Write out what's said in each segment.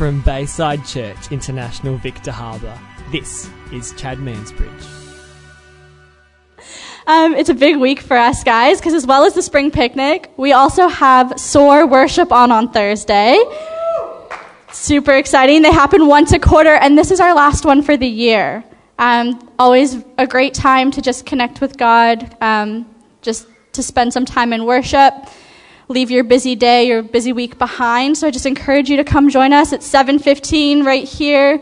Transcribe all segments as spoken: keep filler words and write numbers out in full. From Bayside Church International, Victor Harbor, this is Chad Mansbridge. Um, it's a big week for us, guys, because as well as the spring picnic, we also have Soar Worship on on Thursday. Super exciting. They happen once a quarter, and this is our last one for the year. Um, always a great time to just connect with God, um, just to spend some time in worship. Leave your busy day, your busy week behind. So I just encourage you to come join us at seven fifteen right here.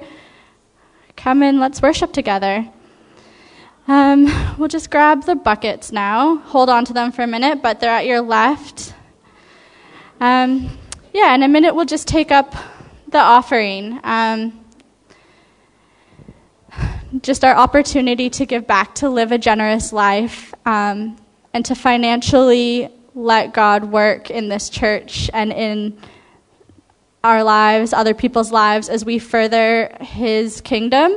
Come and let's worship together. Um, we'll just grab the buckets now. Hold on to them for a minute, but they're at your left. Um, yeah, in a minute we'll just take up the offering. Um, just our opportunity to give back, to live a generous life, um, and to financially let God work in this church and in our lives, other people's lives, as we further his kingdom.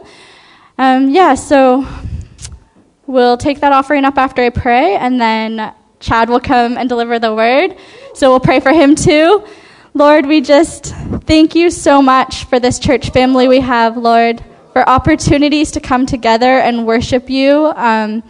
Um, yeah, so we'll take that offering up after I pray, and then Chad will come and deliver the word. So we'll pray for him too. Lord, we just thank you so much for this church family we have, Lord, for opportunities to come together and worship you. Um,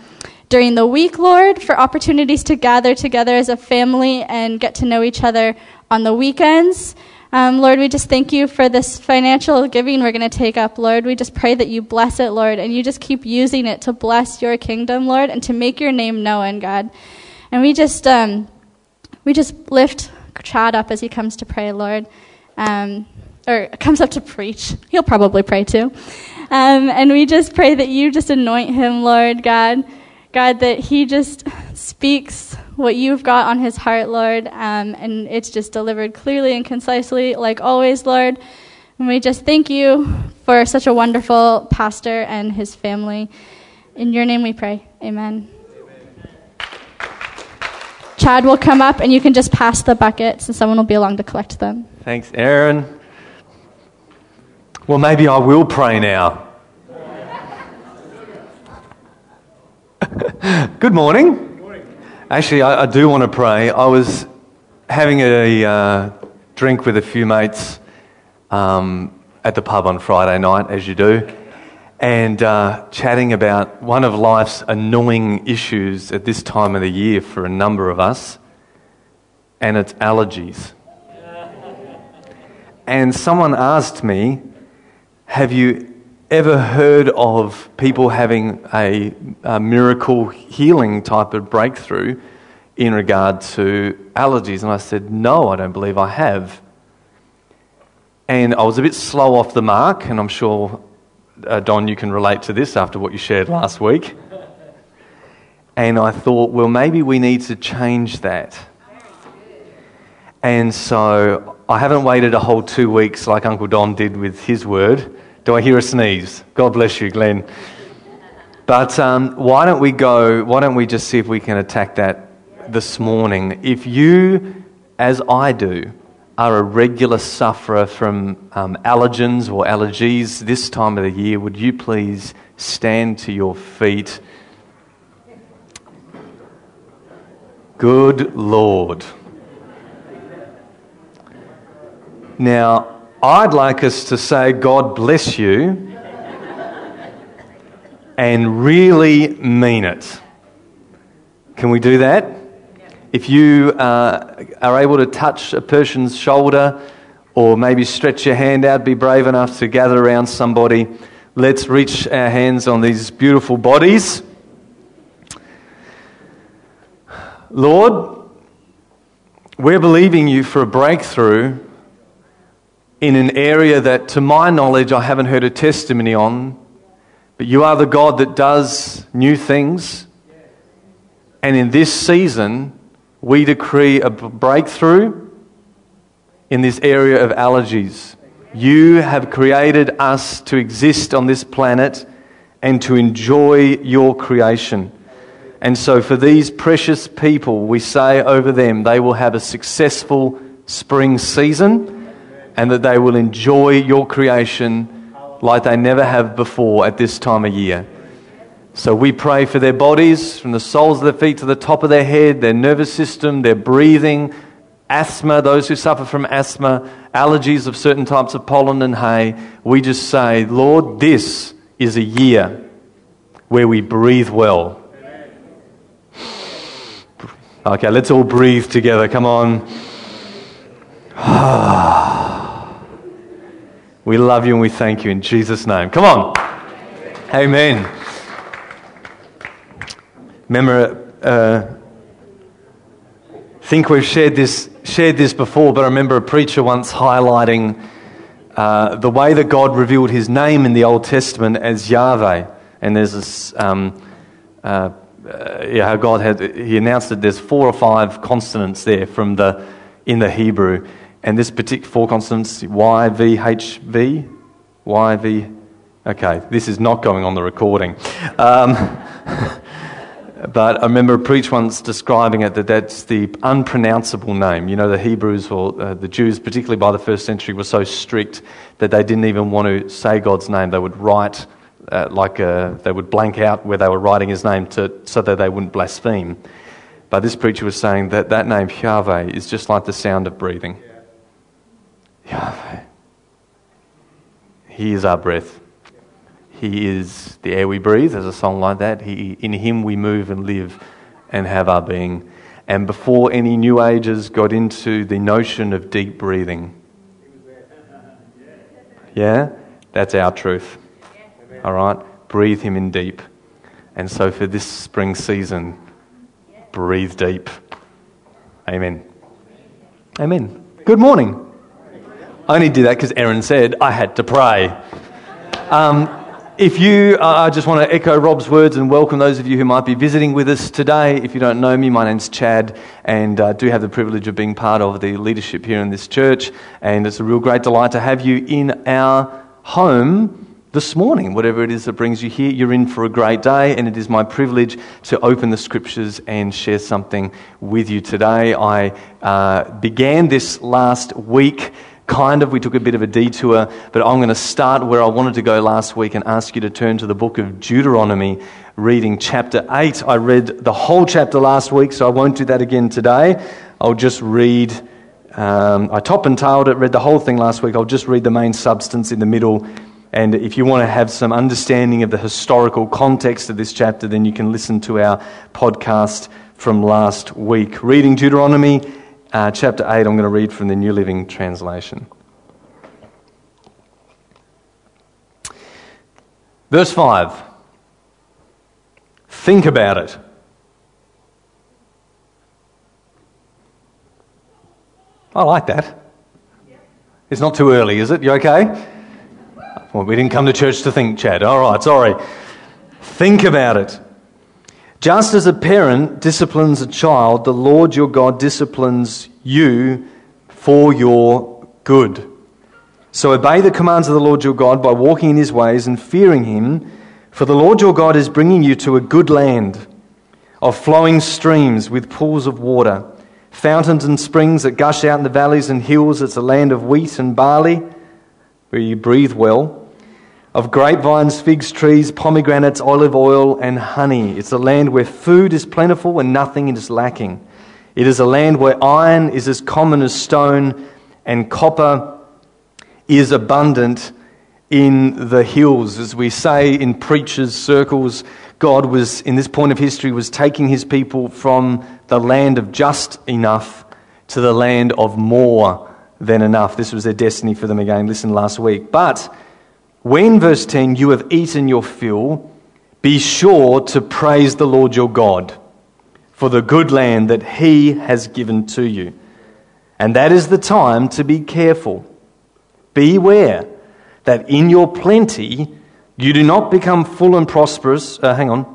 During the week, Lord, for opportunities to gather together as a family and get to know each other on the weekends. Um, Lord, we just thank you for this financial giving we're going to take up, Lord. We just pray that you bless it, Lord, and you just keep using it to bless your kingdom, Lord, and to make your name known, God. And we just um, we just lift Chad up as he comes to pray, Lord, um, or comes up to preach. He'll probably pray too. Um, and we just pray that you just anoint him, Lord, God. God, that he just speaks what you've got on his heart, Lord, um, and it's just delivered clearly and concisely, like always, Lord. And we just thank you for such a wonderful pastor and his family. In your name we pray. Amen. Amen. Chad will come up, and you can just pass the buckets, and someone will be along to collect them. Thanks, Aaron. Well, maybe I will pray now. Good morning. Good morning. Actually, I, I do want to pray. I was having a uh, drink with a few mates um, at the pub on Friday night, as you do, and uh, chatting about one of life's annoying issues at this time of the year for a number of us, and it's allergies. And someone asked me, have you ever heard of people having a, a miracle healing type of breakthrough in regard to allergies? And I said, no, I don't believe I have. And I was a bit slow off the mark, and I'm sure, uh, Don, you can relate to this after what you shared last week. And I thought, well, maybe we need to change that. And so I haven't waited a whole two weeks like Uncle Don did with his word. Do I hear a sneeze? God bless you, Glenn. But um, why don't we go, why don't we just see if we can attack that this morning. If you, as I do, are a regular sufferer from um, allergens or allergies this time of the year, would you please stand to your feet? Good Lord. Now, I'd like us to say, God bless you, and really mean it. Can we do that? Yep. If you uh, are able to touch a person's shoulder, or maybe stretch your hand out, be brave enough to gather around somebody, let's reach our hands on these beautiful bodies. Lord, we're believing you for a breakthrough in an area that, to my knowledge, I haven't heard a testimony on, but you are the God that does new things. And in this season, we decree a breakthrough in this area of allergies. You have created us to exist on this planet and to enjoy your creation. And so for these precious people, we say over them, they will have a successful spring season, and that they will enjoy your creation like they never have before at this time of year. So we pray for their bodies, from the soles of their feet to the top of their head, their nervous system, their breathing, asthma, those who suffer from asthma, allergies of certain types of pollen and hay, we just say, Lord, this is a year where we breathe well. Okay, let's all breathe together. Come on. We love you and we thank you in Jesus' name. Come on. Amen. Amen. Remember, uh, I think we've shared this shared this before, but I remember a preacher once highlighting uh, the way that God revealed his name in the Old Testament as Yahweh. And there's this, um, uh, uh, yeah, how God had, he announced that there's four or five consonants there from the in the Hebrew. And this particular four consonants, Y, V, H, V, Y, V. Okay, this is not going on the recording. Um, but I remember a preach once describing it, that that's the unpronounceable name. You know, the Hebrews or uh, the Jews, particularly by the first century, were so strict that they didn't even want to say God's name. They would write, uh, like a, they would blank out where they were writing his name to, so that they wouldn't blaspheme. But this preacher was saying that that name, Yahweh, is just like the sound of breathing. Yahweh. He is our breath. He is the air we breathe. There's a song like that. He, in him we move and live and have our being. And before any New Agers got into the notion of deep breathing, yeah, that's our truth. All right, breathe him in deep. And so for this spring season, breathe deep. Amen. Amen. Good morning. I only did that because Aaron said I had to pray. Um, if you, uh, I just want to echo Rob's words and welcome those of you who might be visiting with us today. If you don't know me, my name's Chad, and I uh, do have the privilege of being part of the leadership here in this church, and it's a real great delight to have you in our home this morning. Whatever it is that brings you here, you're in for a great day, and it is my privilege to open the scriptures and share something with you today. I uh, began this last week. Kind of, we took a bit of a detour, but I'm going to start where I wanted to go last week and ask you to turn to the book of Deuteronomy, reading chapter eight. I read the whole chapter last week, so I won't do that again today. I'll just read, um, I top and tailed it, read the whole thing last week. I'll just read the main substance in the middle, and if you want to have some understanding of the historical context of this chapter, then you can listen to our podcast from last week. Reading Deuteronomy Uh, chapter eight, I'm going to read from the New Living Translation. Verse five. Think about it. I like that. It's not too early, is it? You okay? Well, we didn't come to church to think, Chad. All right, sorry. Think about it. Just as a parent disciplines a child, the Lord your God disciplines you for your good. So obey the commands of the Lord your God by walking in his ways and fearing him, for the Lord your God is bringing you to a good land of flowing streams with pools of water, fountains and springs that gush out in the valleys and hills. It's a land of wheat and barley, where you breathe well, of grapevines, figs, trees, pomegranates, olive oil, and honey. It's a land where food is plentiful and nothing is lacking. It is a land where iron is as common as stone and copper is abundant in the hills. As we say in preachers' circles, God was, in this point of history, was taking his people from the land of just enough to the land of more than enough. This was their destiny for them again. Listen last week. But when, verse ten, you have eaten your fill, be sure to praise the Lord your God for the good land that he has given to you. And that is the time to be careful. Beware that in your plenty you do not become full and prosperous. Uh, hang on.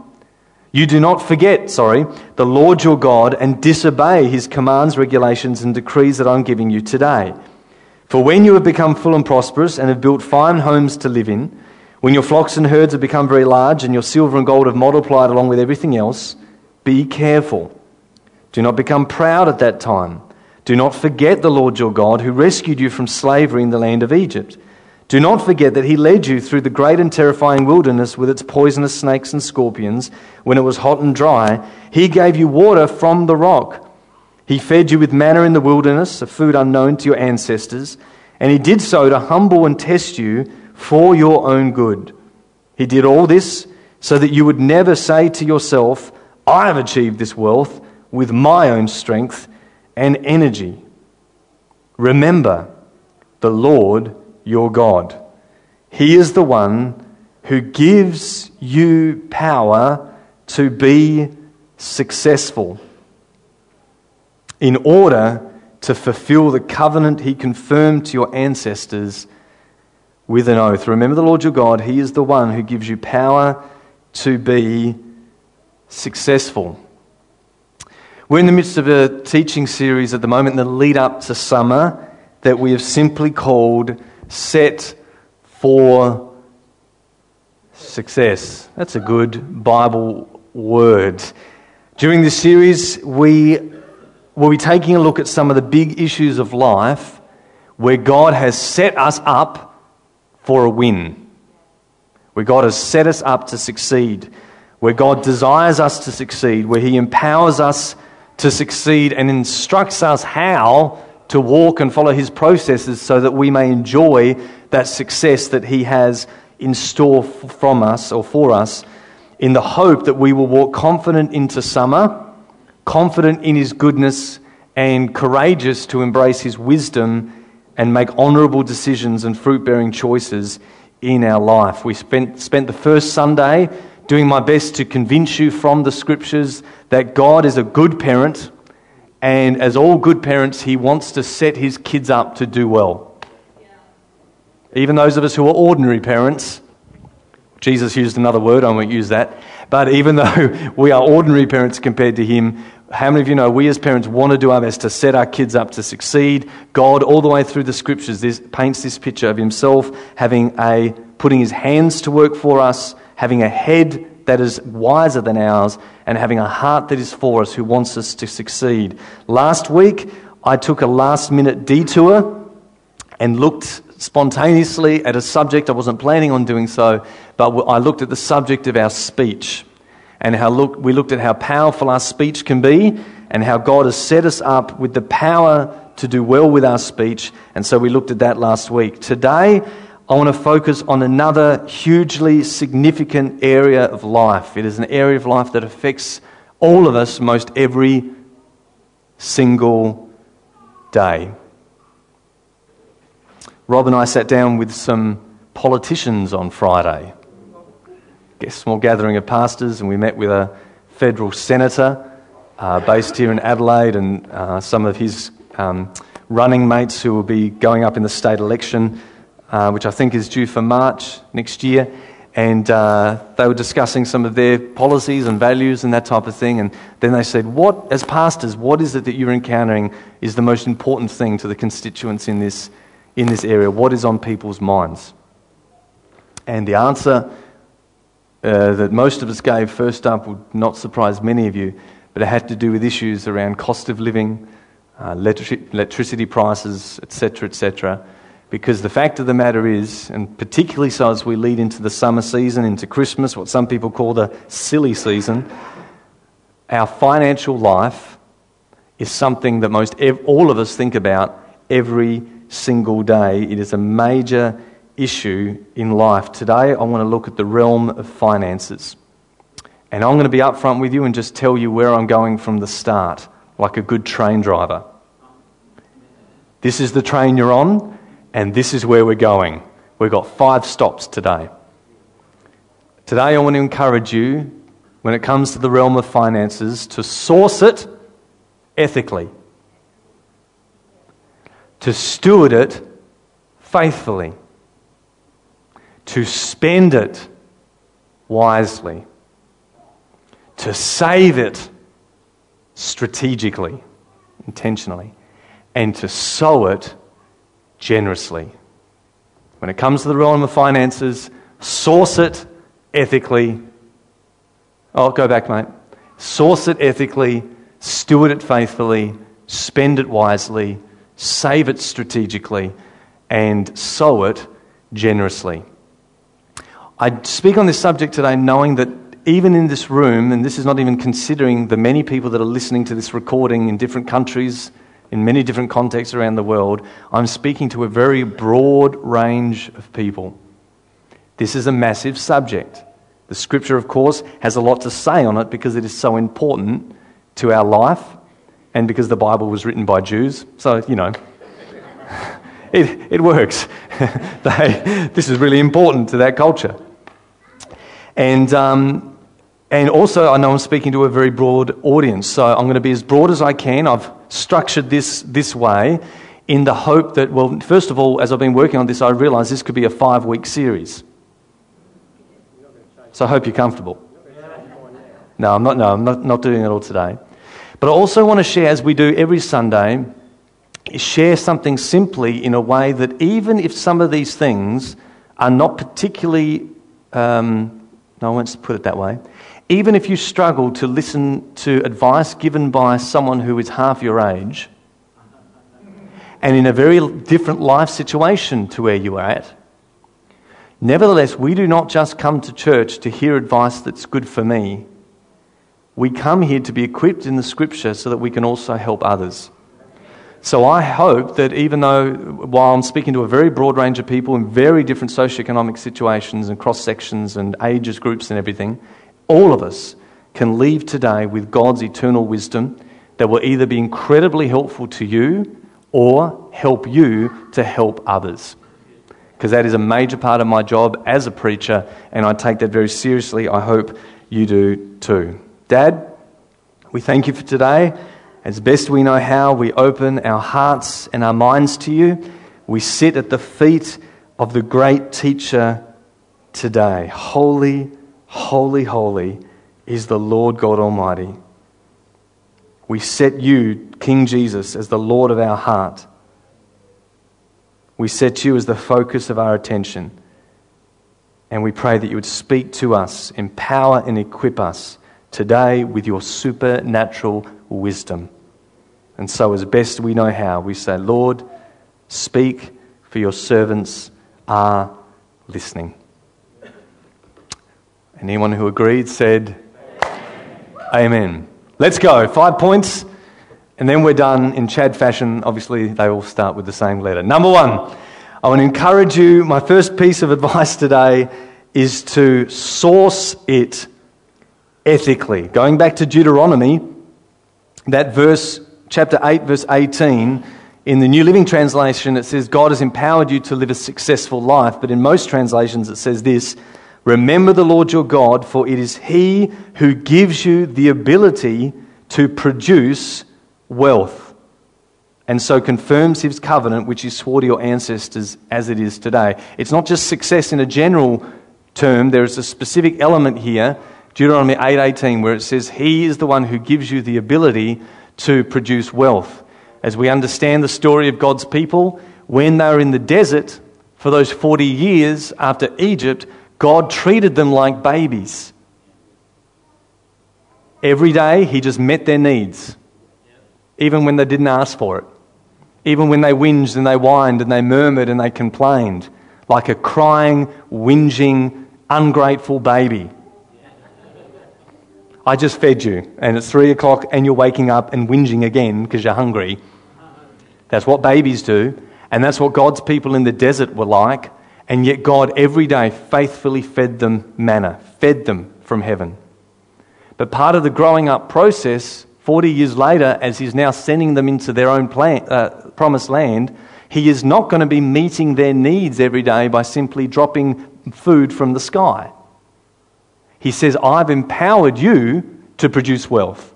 You do not forget, sorry, the Lord your God and disobey his commands, regulations, and decrees that I'm giving you today. For when you have become full and prosperous and have built fine homes to live in, when your flocks and herds have become very large and your silver and gold have multiplied along with everything else, be careful. Do not become proud at that time. Do not forget the Lord your God who rescued you from slavery in the land of Egypt. Do not forget that he led you through the great and terrifying wilderness with its poisonous snakes and scorpions when it was hot and dry. He gave you water from the rock. He fed you with manna in the wilderness, a food unknown to your ancestors, And he did so to humble and test you for your own good. He did all this so that you would never say to yourself, I have achieved this wealth with my own strength and energy. Remember the Lord your God. He is the one who gives you power to be successful in order to fulfill the covenant he confirmed to your ancestors with an oath. Remember the Lord your God. He is the one who gives you power to be successful. We're in the midst of a teaching series at the moment, the lead up to summer, that we have simply called Set for Success. That's a good Bible word. During this series, we will be taking a look at some of the big issues of life where God has set us up for a win, where God has set us up to succeed, where God desires us to succeed, where he empowers us to succeed and instructs us how to walk and follow his processes so that we may enjoy that success that he has in store from us or for us, in the hope that we will walk confident into summer, confident in his goodness and courageous to embrace his wisdom and make honourable decisions and fruit-bearing choices in our life. We spent spent the first Sunday doing my best to convince you from the scriptures that God is a good parent, and as all good parents, he wants to set his kids up to do well. Yeah. Even those of us who are ordinary parents, Jesus used another word, I won't use that, but even though we are ordinary parents compared to him, how many of you know we as parents want to do our best to set our kids up to succeed? God, all the way through the scriptures, this paints this picture of himself having a putting his hands to work for us, having a head that is wiser than ours, and having a heart that is for us, who wants us to succeed. Last week, I took a last-minute detour and looked spontaneously at a subject. I wasn't planning on doing so, but I looked at the subject of our speech, and how look, we looked at how powerful our speech can be, and how God has set us up with the power to do well with our speech, and so we looked at that last week. Today, I want to focus on another hugely significant area of life. It is an area of life that affects all of us most every single day. Rob and I sat down with some politicians on Friday. A small gathering of pastors, and we met with a federal senator uh, based here in Adelaide, and uh, some of his um, running mates who will be going up in the state election, Uh, which I think is due for March next year, and uh, they were discussing some of their policies and values and that type of thing, and then they said, what, as pastors, what is it that you're encountering is the most important thing to the constituents in this in this area? What is on people's minds? And the answer uh, that most of us gave first up would not surprise many of you, but it had to do with issues around cost of living, uh, electric, electricity prices, et cetera, et cetera, because the fact of the matter is, and particularly so as we lead into the summer season, into Christmas, what some people call the silly season, our financial life is something that most ev- all of us think about every single day. It is a major issue in life. Today, I want to look at the realm of finances. And I'm going to be upfront with you and just tell you where I'm going from the start, like a good train driver. This is the train you're on, and this is where we're going. We've got five stops today. Today I want to encourage you, when it comes to the realm of finances, to source it ethically, to steward it faithfully, to spend it wisely, to save it strategically, intentionally, and to sow it generously. When it comes to the realm of finances, source it ethically. Oh, go back, mate. Source it ethically, steward it faithfully, spend it wisely, save it strategically, and sow it generously. I speak on this subject today knowing that even in this room, and this is not even considering the many people that are listening to this recording in different countries, in many different contexts around the world, I'm speaking to a very broad range of people. This is a massive subject. The Scripture, of course, has a lot to say on it because it is so important to our life and because the Bible was written by Jews. So, you know, it it works. they, this is really important to that culture. And um, and also, I know I'm speaking to a very broad audience, so I'm going to be as broad as I can. I've structured this this way in the hope that, well, first of all, as I've been working on this, I realise this could be a five-week series. So I hope you're comfortable. No, I'm not. No, I'm not, not doing it all today. But I also want to share, as we do every Sunday, share something simply in a way that even if some of these things are not particularly, um, no, I won't put it that way, even if you struggle to listen to advice given by someone who is half your age and in a very different life situation to where you are at, nevertheless, we do not just come to church to hear advice that's good for me. We come here to be equipped in the Scripture so that we can also help others. So I hope that even though, while I'm speaking to a very broad range of people in very different socioeconomic situations and cross-sections and ages, groups and everything, all of us can leave today with God's eternal wisdom that will either be incredibly helpful to you or help you to help others. Because that is a major part of my job as a preacher, and I take that very seriously. I hope you do too. Dad, we thank you for today. As best we know how, we open our hearts and our minds to you. We sit at the feet of the great teacher today. Holy, holy, holy is the Lord God Almighty. We set you, King Jesus, as the Lord of our heart. We set you as the focus of our attention. And we pray that you would speak to us, empower and equip us today with your supernatural wisdom. And so as best we know how, we say, Lord, speak, for your servants are listening. Anyone who agreed said, Amen. Amen. Let's go. Five points, and then we're done in Chad fashion. Obviously, they all start with the same letter. Number one, I want to encourage you. My first piece of advice today is to source it ethically. Going back to Deuteronomy, that verse, chapter eight, verse eighteen, in the New Living Translation, it says, God has empowered you to live a successful life. But in most translations, it says this, remember the Lord your God, for it is he who gives you the ability to produce wealth, and so confirms his covenant, which he swore to your ancestors as it is today. It's not just success in a general term. There is a specific element here, Deuteronomy eight eighteen, where it says, he is the one who gives you the ability to produce wealth. As we understand the story of God's people, when they were in the desert for those forty years after Egypt, God treated them like babies. Every day, he just met their needs, even when they didn't ask for it. Even when they whinged and they whined and they murmured and they complained, like a crying, whinging, ungrateful baby. I just fed you, and it's three o'clock, and you're waking up and whinging again because you're hungry. That's what babies do, and that's what God's people in the desert were like, and yet God every day faithfully fed them manna, fed them from heaven. But part of the growing up process, forty years later, as he's now sending them into their own plan, uh, promised land, he is not going to be meeting their needs every day by simply dropping food from the sky. He says, I've empowered you to produce wealth.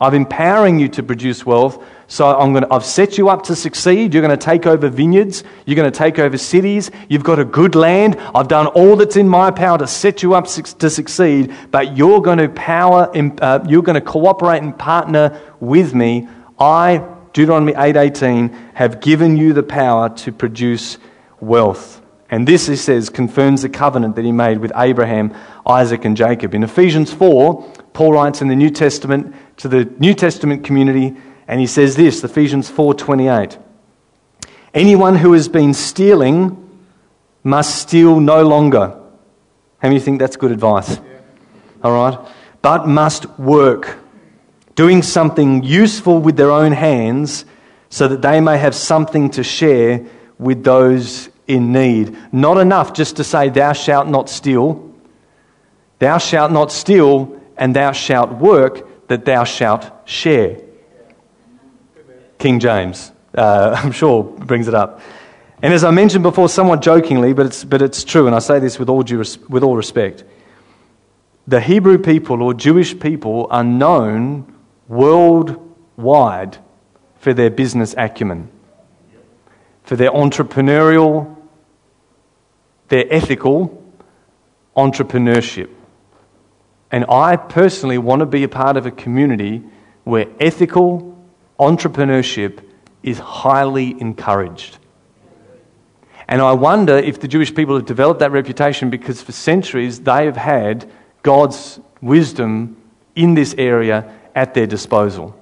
I've empowering you to produce wealth, so I'm going to, I've set you up to succeed. You're going to take over vineyards. You're going to take over cities. You've got a good land. I've done all that's in my power to set you up to succeed, but you're going to power, uh, you're going to cooperate and partner with me. I, Deuteronomy eight eighteen, have given you the power to produce wealth. And this, he says, confirms the covenant that he made with Abraham, Isaac, and Jacob. In Ephesians four, Paul writes in the New Testament to the New Testament community, and he says this, Ephesians four twenty-eight. Anyone who has been stealing must steal no longer. How many think that's good advice? Yeah. All right. But must work, doing something useful with their own hands so that they may have something to share with those in need. Not enough just to say, thou shalt not steal. Thou shalt not steal, and thou shalt work, that thou shalt share. King James, uh, I'm sure, brings it up. And as I mentioned before, somewhat jokingly, but it's but it's true, and I say this with all due res- with all respect, the Hebrew people or Jewish people are known worldwide for their business acumen, for their entrepreneurial, their ethical entrepreneurship. And I personally want to be a part of a community where ethical entrepreneurship is highly encouraged. And I wonder if the Jewish people have developed that reputation because for centuries they have had God's wisdom in this area at their disposal.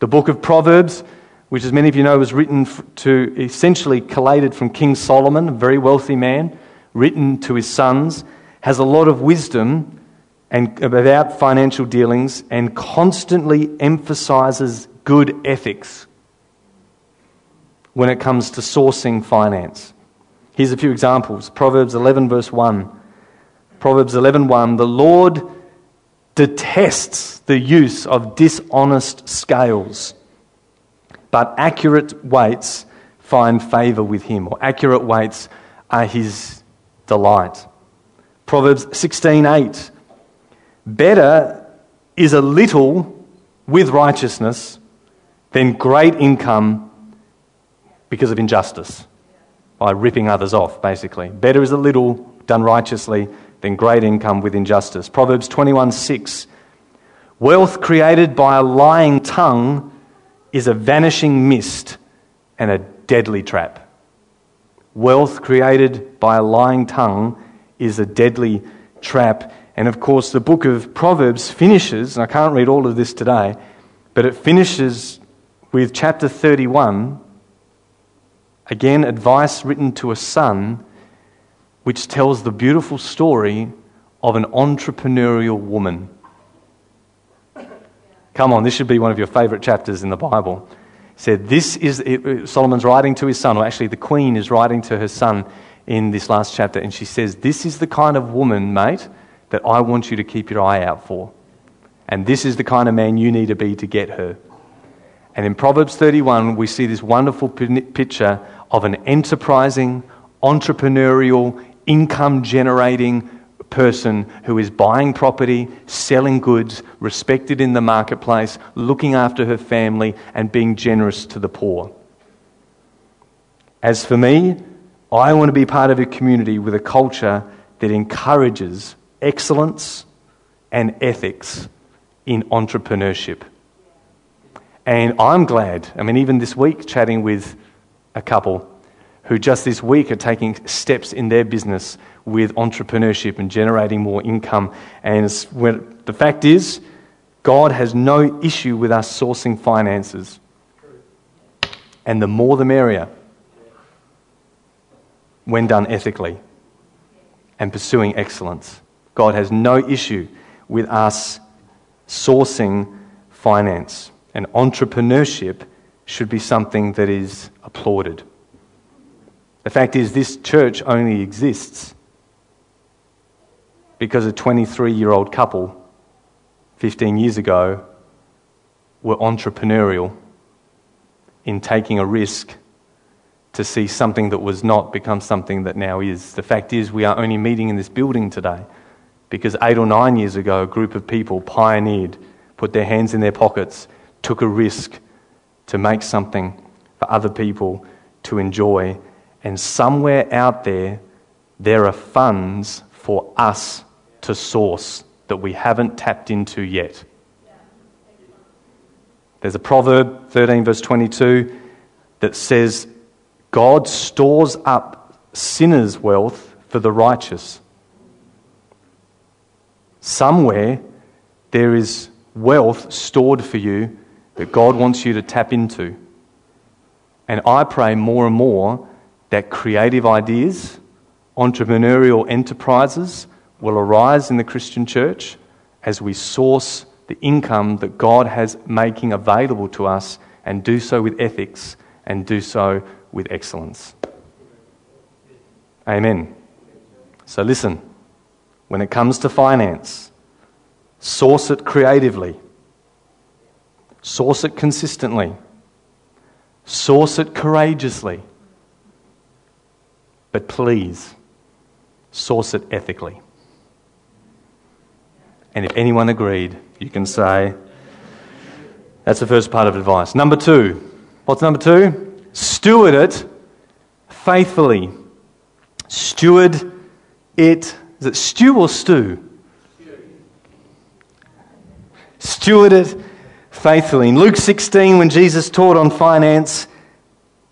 The book of Proverbs, which as many of you know was written to, essentially collated from King Solomon, a very wealthy man, written to his sons, has a lot of wisdom and about financial dealings and constantly emphasizes good ethics when it comes to sourcing finance. Here's a few examples. Proverbs eleven verse one. Proverbs eleven one. The Lord detests the use of dishonest scales, but accurate weights find favour with him, or accurate weights are his delight. Proverbs sixteen eight. Better is a little with righteousness than great income because of injustice. By ripping others off, basically. Better is a little done righteously than great income with injustice. Proverbs twenty-one six. Wealth created by a lying tongue is a vanishing mist and a deadly trap. Wealth created by a lying tongue is a deadly trap. And of course, the book of Proverbs finishes, and I can't read all of this today, but it finishes with chapter thirty-one. Again, advice written to a son, which tells the beautiful story of an entrepreneurial woman. Come on, this should be one of your favourite chapters in the Bible. It said, this is it, Solomon's writing to his son, or actually the queen is writing to her son in this last chapter, and she says, this is the kind of woman, mate, that I want you to keep your eye out for. And this is the kind of man you need to be to get her. And in Proverbs thirty-one, we see this wonderful picture of an enterprising, entrepreneurial, income-generating person who is buying property, selling goods, respected in the marketplace, looking after her family, and being generous to the poor. As for me, I want to be part of a community with a culture that encourages excellence and ethics in entrepreneurship. And I'm glad, I mean, even this week, chatting with a couple who just this week are taking steps in their business with entrepreneurship and generating more income. And it's, well, the fact is, God has no issue with us sourcing finances. And the more the merrier, when done ethically and pursuing excellence. God has no issue with us sourcing finance. And entrepreneurship should be something that is applauded. The fact is, this church only exists because a twenty-three-year-old couple fifteen years ago were entrepreneurial in taking a risk to see something that was not become something that now is. The fact is, we are only meeting in this building today because eight or nine years ago, a group of people pioneered, put their hands in their pockets, took a risk to make something for other people to enjoy. And somewhere out there, there are funds for us to source that we haven't tapped into yet. There's a proverb, thirteen verse twenty-two, that says, God stores up sinners' wealth for the righteous. Somewhere there is wealth stored for you that God wants you to tap into. And I pray more and more that creative ideas, entrepreneurial enterprises will arise in the Christian church as we source the income that God has making available to us and do so with ethics, and do so with excellence. Amen. So listen, when it comes to finance, source it creatively. Source it consistently. Source it courageously. But please, source it ethically. And if anyone agreed, you can say, that's the first part of advice. Number two. What's number two? Steward it faithfully. Steward it. Is it stew or stew? Steward it faithfully. In Luke sixteen, when Jesus taught on finance,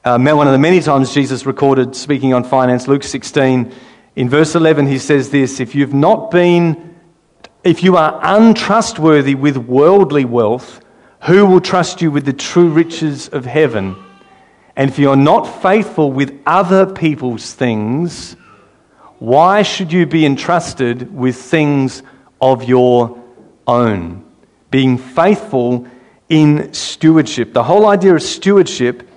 uh, one of the many times Jesus recorded speaking on finance, Luke sixteen, in verse eleven, he says this, if you've not been, if you are untrustworthy with worldly wealth, who will trust you with the true riches of heaven? And if you're not faithful with other people's things, why should you be entrusted with things of your own? Being faithful in stewardship. The whole idea of stewardship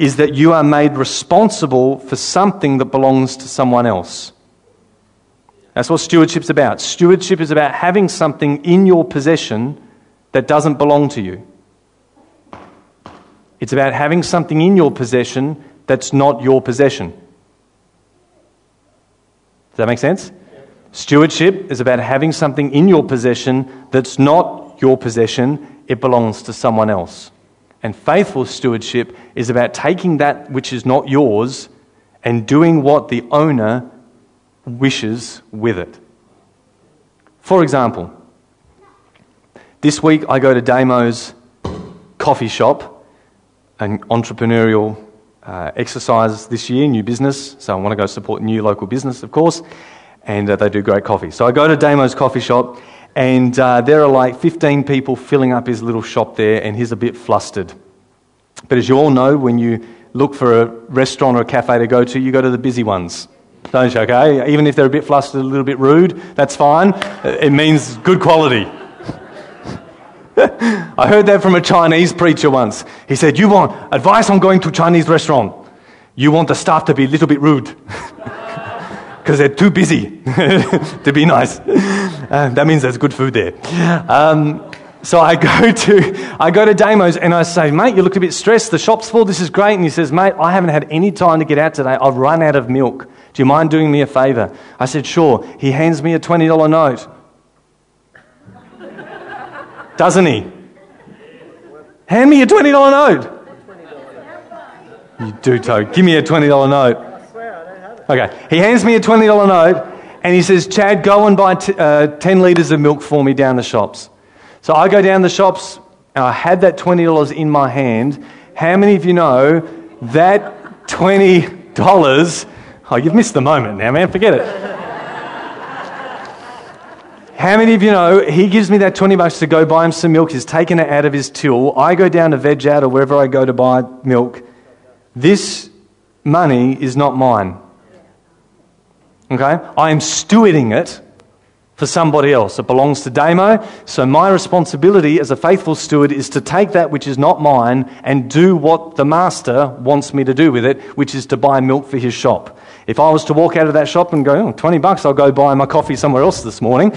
is that you are made responsible for something that belongs to someone else. That's what stewardship's about. Stewardship is about having something in your possession that doesn't belong to you. It's about having something in your possession that's not your possession. Does that make sense? Stewardship is about having something in your possession that's not your possession, it belongs to someone else. And faithful stewardship is about taking that which is not yours and doing what the owner wishes with it. For example, this week I go to Damo's coffee shop, an entrepreneurial uh, exercise this year, new business, so I want to go support new local business, of course, and uh, they do great coffee. So I go to Damo's coffee shop, and uh, there are like fifteen people filling up his little shop there, and he's a bit flustered. But as you all know, when you look for a restaurant or a cafe to go to, you go to the busy ones, don't you, okay? Even if they're a bit flustered, a little bit rude, that's fine. It means good quality. I heard that from a Chinese preacher once. He said, you want advice on going to a Chinese restaurant. You want the staff to be a little bit rude. Because they're too busy to be nice. Uh, that means there's good food there. Um, so I go to I go to Damo's and I say, mate, you look a bit stressed. The shop's full. This is great. And he says, mate, I haven't had any time to get out today. I've run out of milk. Do you mind doing me a favour? I said, sure. He hands me a twenty dollar note. Doesn't he? Hand me a twenty dollar note. You do, Toad. Give me a twenty dollar note. Okay, he hands me a twenty dollar note and he says, Chad, go and buy t- uh, ten litres of milk for me down the shops. So I go down the shops and I had that twenty dollars in my hand. How many of you know that twenty dollars, oh, you've missed the moment now, man, forget it. How many of you know he gives me that twenty bucks to go buy him some milk, he's taken it out of his till. I go down to Veg Out or wherever I go to buy milk. This money is not mine. Okay, I am stewarding it for somebody else. It belongs to Damo, so my responsibility as a faithful steward is to take that which is not mine and do what the master wants me to do with it, which is to buy milk for his shop. If I was to walk out of that shop and go, oh, twenty bucks, I'll go buy my coffee somewhere else this morning,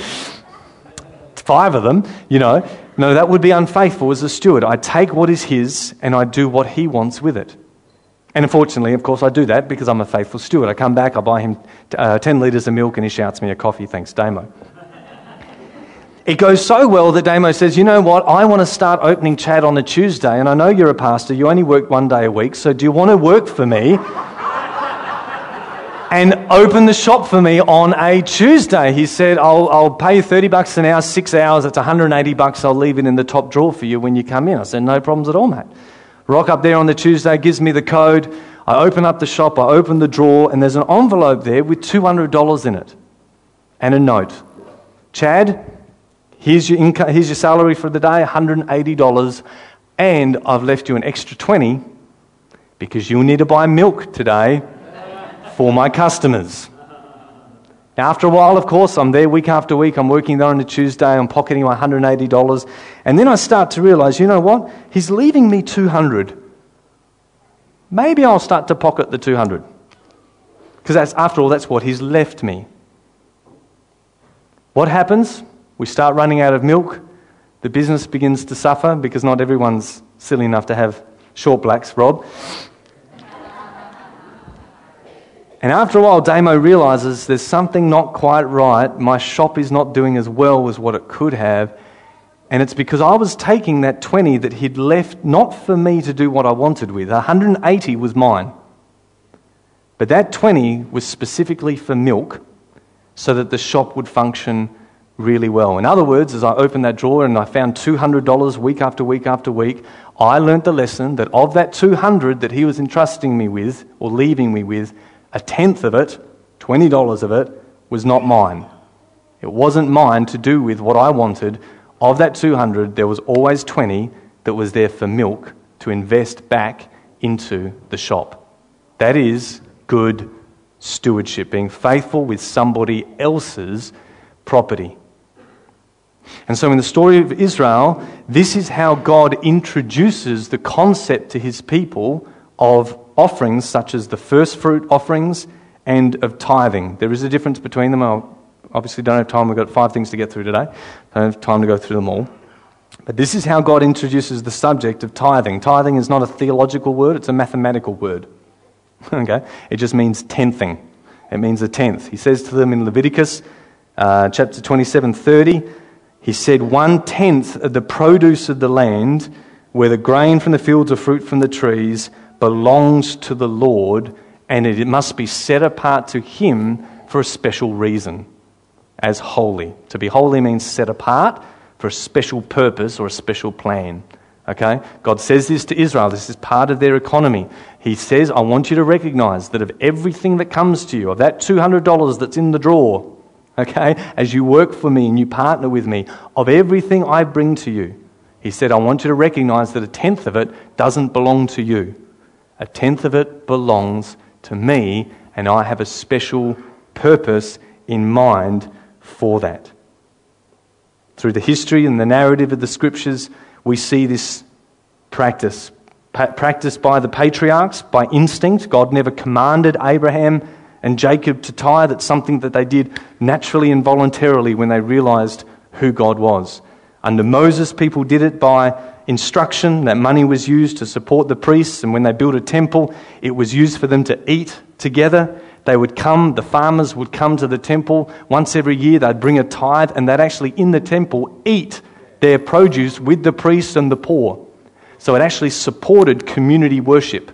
five of them, you know, no, that would be unfaithful as a steward. I take what is his and I do what he wants with it. And unfortunately, of course, I do that because I'm a faithful steward. I come back, I buy him uh, ten litres of milk and he shouts me a coffee, thanks, Damo. It goes so well that Damo says, you know what, I want to start opening Chad on a Tuesday and I know you're a pastor, you only work one day a week, so do you want to work for me and open the shop for me on a Tuesday? He said, I'll, I'll pay you thirty bucks an hour, six hours, that's one hundred eighty bucks, I'll leave it in the top drawer for you when you come in. I said, no problems at all, mate. Rock up there on the Tuesday, gives me the code. I open up the shop, I open the drawer, and there's an envelope there with two hundred dollars in it and a note. Chad, here's your inco- here's your salary for the day, one hundred eighty dollars, and I've left you an extra twenty because you'll need to buy milk today for my customers. After a while, of course, I'm there week after week. I'm working there on a Tuesday. I'm pocketing my one hundred eighty dollars. And then I start to realize, you know what? He's leaving me two hundred dollars. Maybe I'll start to pocket the two hundred dollars. Because that's, after all, that's what he's left me. What happens? We start running out of milk. The business begins to suffer because not everyone's silly enough to have short blacks, Rob. And after a while, Damo realises there's something not quite right. My shop is not doing as well as what it could have. And it's because I was taking that twenty that he'd left not for me to do what I wanted with. one hundred eighty was mine. But that twenty was specifically for milk so that the shop would function really well. In other words, as I opened that drawer and I found two hundred dollars week after week after week, I learnt the lesson that of that two hundred that he was entrusting me with or leaving me with, a tenth of it, twenty dollars of it, was not mine. It wasn't mine to do with what I wanted. Of that two hundred, there was always twenty that was there for milk to invest back into the shop. That is good stewardship, being faithful with somebody else's property. And so in the story of Israel, this is how God introduces the concept to his people of offerings such as the first fruit offerings and of tithing. There is a difference between them. I obviously don't have time. We've got five things to get through today. I don't have time to go through them all. But this is how God introduces the subject of tithing. Tithing is not a theological word. It's a mathematical word. Okay? It just means tenthing. It means a tenth. He says to them in Leviticus uh, chapter twenty-seven thirty, he said, one tenth of the produce of the land, whether grain from the fields or fruit from the trees, belongs to the Lord, and it must be set apart to him for a special reason, as holy. To be holy means set apart for a special purpose or a special plan. Okay? God says this to Israel. This is part of their economy. He says, I want you to recognize that of everything that comes to you, of that two hundred dollars that's in the drawer, okay, as you work for me and you partner with me, of everything I bring to you, he said, I want you to recognize that a tenth of it doesn't belong to you. A tenth of it belongs to me, and I have a special purpose in mind for that. Through the history and the narrative of the scriptures, we see this practice. Pa- practiced by the patriarchs, by instinct. God never commanded Abraham and Jacob to tithe. It's something that they did naturally and voluntarily when they realized who God was. Under Moses, people did it by instruction. That money was used to support the priests, and when they built a temple, it was used for them to eat together. They would come, the farmers would come to the temple once every year, they'd bring a tithe, and they'd actually in the temple eat their produce with the priests and the poor. So it actually supported community worship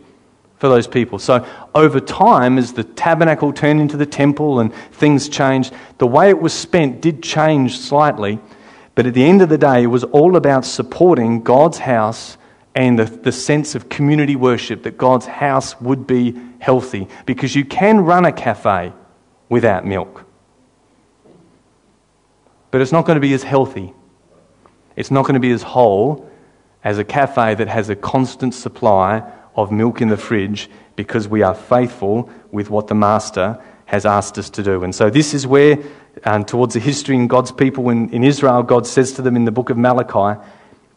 for those people. So over time, as the tabernacle turned into the temple and things changed, the way it was spent did change slightly. But at the end of the day, it was all about supporting God's house and the, the sense of community worship, that God's house would be healthy, because you can run a cafe without milk. But it's not going to be as healthy. It's not going to be as whole as a cafe that has a constant supply of milk in the fridge, because we are faithful with what the master has asked us to do. And so this is where... And towards the history in God's people in, in Israel, God says to them in the book of Malachi,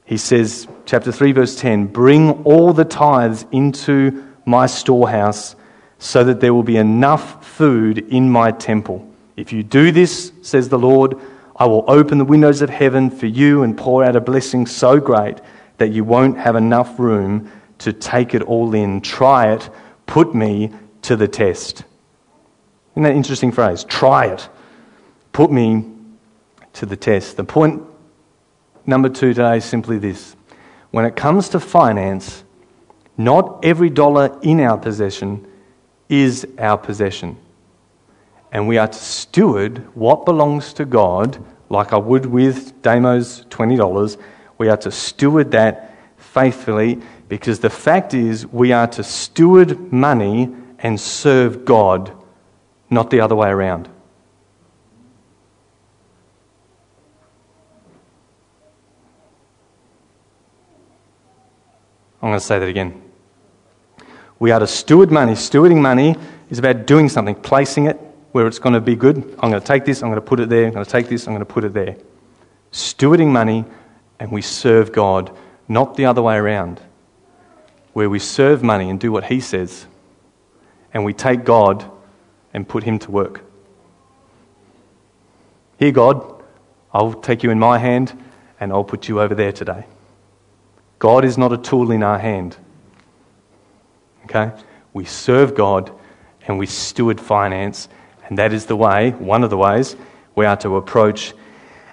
he says, chapter three, verse ten, bring all the tithes into my storehouse so that there will be enough food in my temple. If you do this, says the Lord, I will open the windows of heaven for you and pour out a blessing so great that you won't have enough room to take it all in. Try it. Put me to the test. Isn't that an interesting phrase? Try it. Put me to the test. The point number two today is simply this. When it comes to finance, not every dollar in our possession is our possession. And we are to steward what belongs to God, like I would with Damo's twenty dollars. We are to steward that faithfully, because the fact is we are to steward money and serve God, not the other way around. I'm going to say that again. We are to steward money. Stewarding money is about doing something, placing it, where it's going to be good. I'm going to take this, I'm going to put it there, I'm going to take this, I'm going to put it there. Stewarding money, and we serve God, not the other way around, where we serve money and do what he says, and we take God and put him to work. Here, God, I'll take you in my hand and I'll put you over there today. God is not a tool in our hand. Okay? We serve God and we steward finance, and that is the way, one of the ways, we are to approach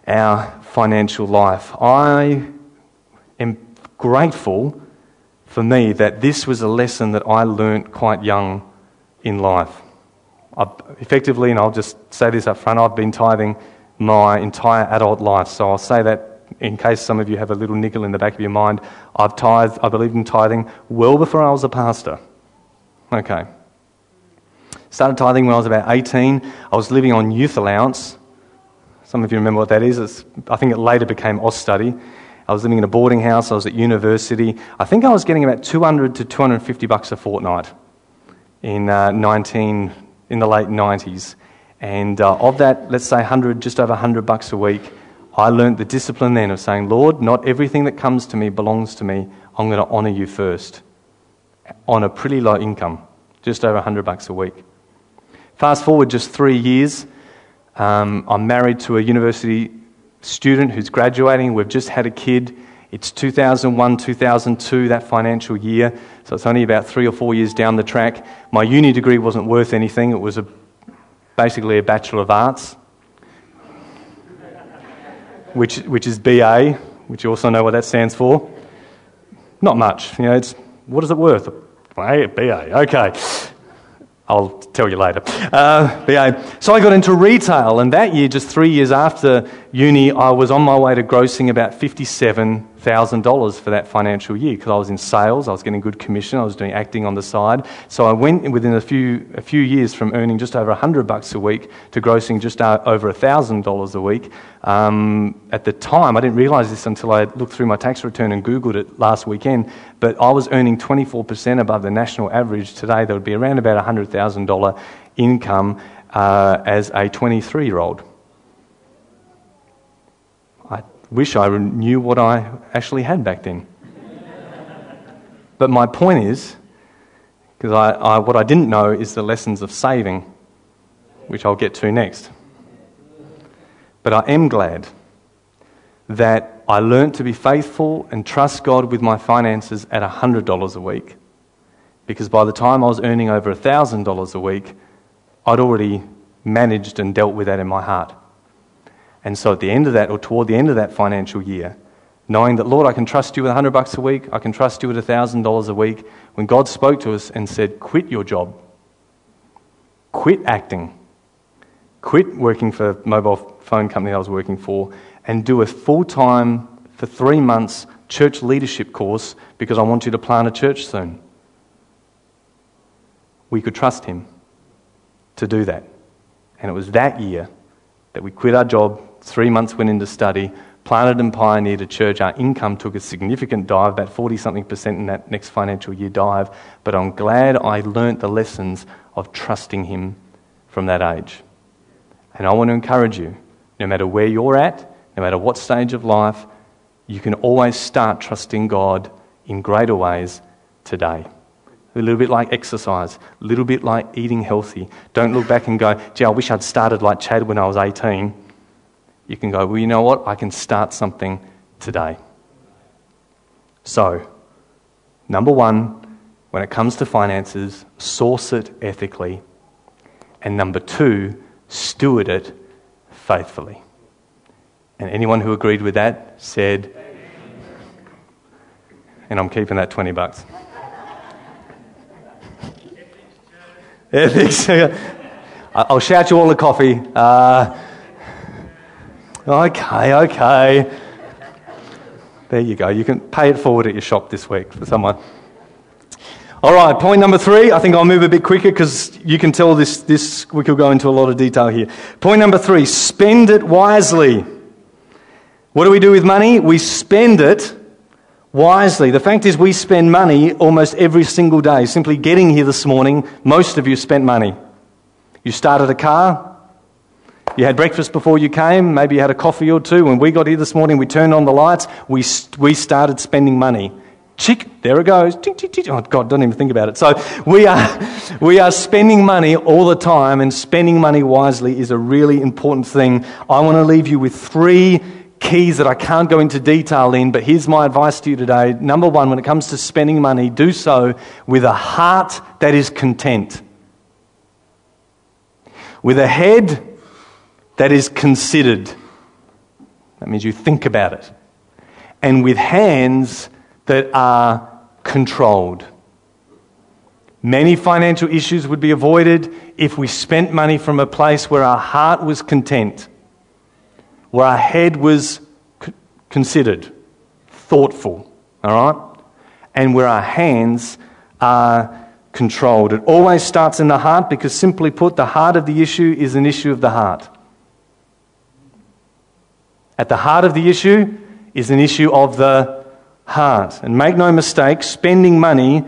our financial life. I am grateful for me that this was a lesson that I learnt quite young in life. I've effectively, and I'll just say this up front, I've been tithing my entire adult life. So I'll say that in case some of you have a little nickel in the back of your mind. I've tithed, I believed in tithing well before I was a pastor. Okay. Started tithing when I was about eighteen. I was living on youth allowance. Some of you remember what that is. It's, I think it later became Austudy. I was living in a boarding house. I was at university. I think I was getting about two hundred to two hundred fifty bucks a fortnight in uh, nineteen in the late nineties. And uh, of that, let's say one hundred, just over one hundred bucks a week, I learned the discipline then of saying, Lord, not everything that comes to me belongs to me. I'm going to honour you first on a pretty low income, just over one hundred bucks a week. Fast forward just three years, um, I'm married to a university student who's graduating. We've just had a kid. It's two thousand one, two thousand two, that financial year, so it's only about three or four years down the track. My uni degree wasn't worth anything. It was a basically a Bachelor of Arts, which which is B A, which you also know what that stands for. Not much, you know. It's what is it worth? B A, okay. I'll tell you later. Uh, B A. So I got into retail, and that year, just three years after uni, I was on my way to grossing about fifty-seven thousand dollars for that financial year because I was in sales, I was getting good commission, I was doing acting on the side. So I went within a few a few years from earning just over one hundred bucks a week to grossing just over one thousand dollars a week. Um, at the time, I didn't realise this until I looked through my tax return and Googled it last weekend, but I was earning twenty-four percent above the national average. Today, there would be around about one hundred thousand dollars income uh, as a twenty-three-year-old. Wish I knew what I actually had back then. But my point is, because I, I, what I didn't know is the lessons of saving, which I'll get to next. But I am glad that I learnt to be faithful and trust God with my finances at one hundred dollars a week, because by the time I was earning over one thousand dollars a week, I'd already managed and dealt with that in my heart. And so at the end of that, or toward the end of that financial year, knowing that, Lord, I can trust you with one hundred bucks a week, I can trust you with one thousand dollars a week, when God spoke to us and said, quit your job, quit acting, quit working for a mobile phone company I was working for, and do a full-time, for three months, church leadership course, because I want you to plant a church soon. We could trust him to do that. And it was that year that we quit our job, three months went into study, planted and pioneered a church. Our income took a significant dive, about forty-something percent in that next financial year dive, but I'm glad I learnt the lessons of trusting him from that age. And I want to encourage you, no matter where you're at, no matter what stage of life, you can always start trusting God in greater ways today. A little bit like exercise, a little bit like eating healthy. Don't look back and go, gee, I wish I'd started like Chad when I was eighteen. You can go, well, you know what? I can start something today. So, number one, when it comes to finances, source it ethically. And number two, steward it faithfully. And anyone who agreed with that said, and I'm keeping that twenty bucks. Ethics. I'll shout you all a coffee. Uh, okay, okay. There you go. You can pay it forward at your shop this week for someone. All right, point number three. I think I'll move a bit quicker because you can tell this, this, we could go into a lot of detail here. Point number three, spend it wisely. What do we do with money? We spend it wisely. The fact is we spend money almost every single day. Simply getting here this morning, most of you spent money. You started a car. You had breakfast before you came. Maybe you had a coffee or two. When we got here this morning, we turned on the lights. We we started spending money. Chick, there it goes. Oh, God, don't even think about it. So we are we are spending money all the time, and spending money wisely is a really important thing. I want to leave you with three keys that I can't go into detail in, but here's my advice to you today. Number one, when it comes to spending money, do so with a heart that is content, with a head that is considered. That means you think about it. And with hands that are controlled. Many financial issues would be avoided if we spent money from a place where our heart was content, where our head was considered, thoughtful, all right? And where our hands are controlled. It always starts in the heart, because simply put, the heart of the issue is an issue of the heart. At the heart of the issue is an issue of the heart. And make no mistake, spending money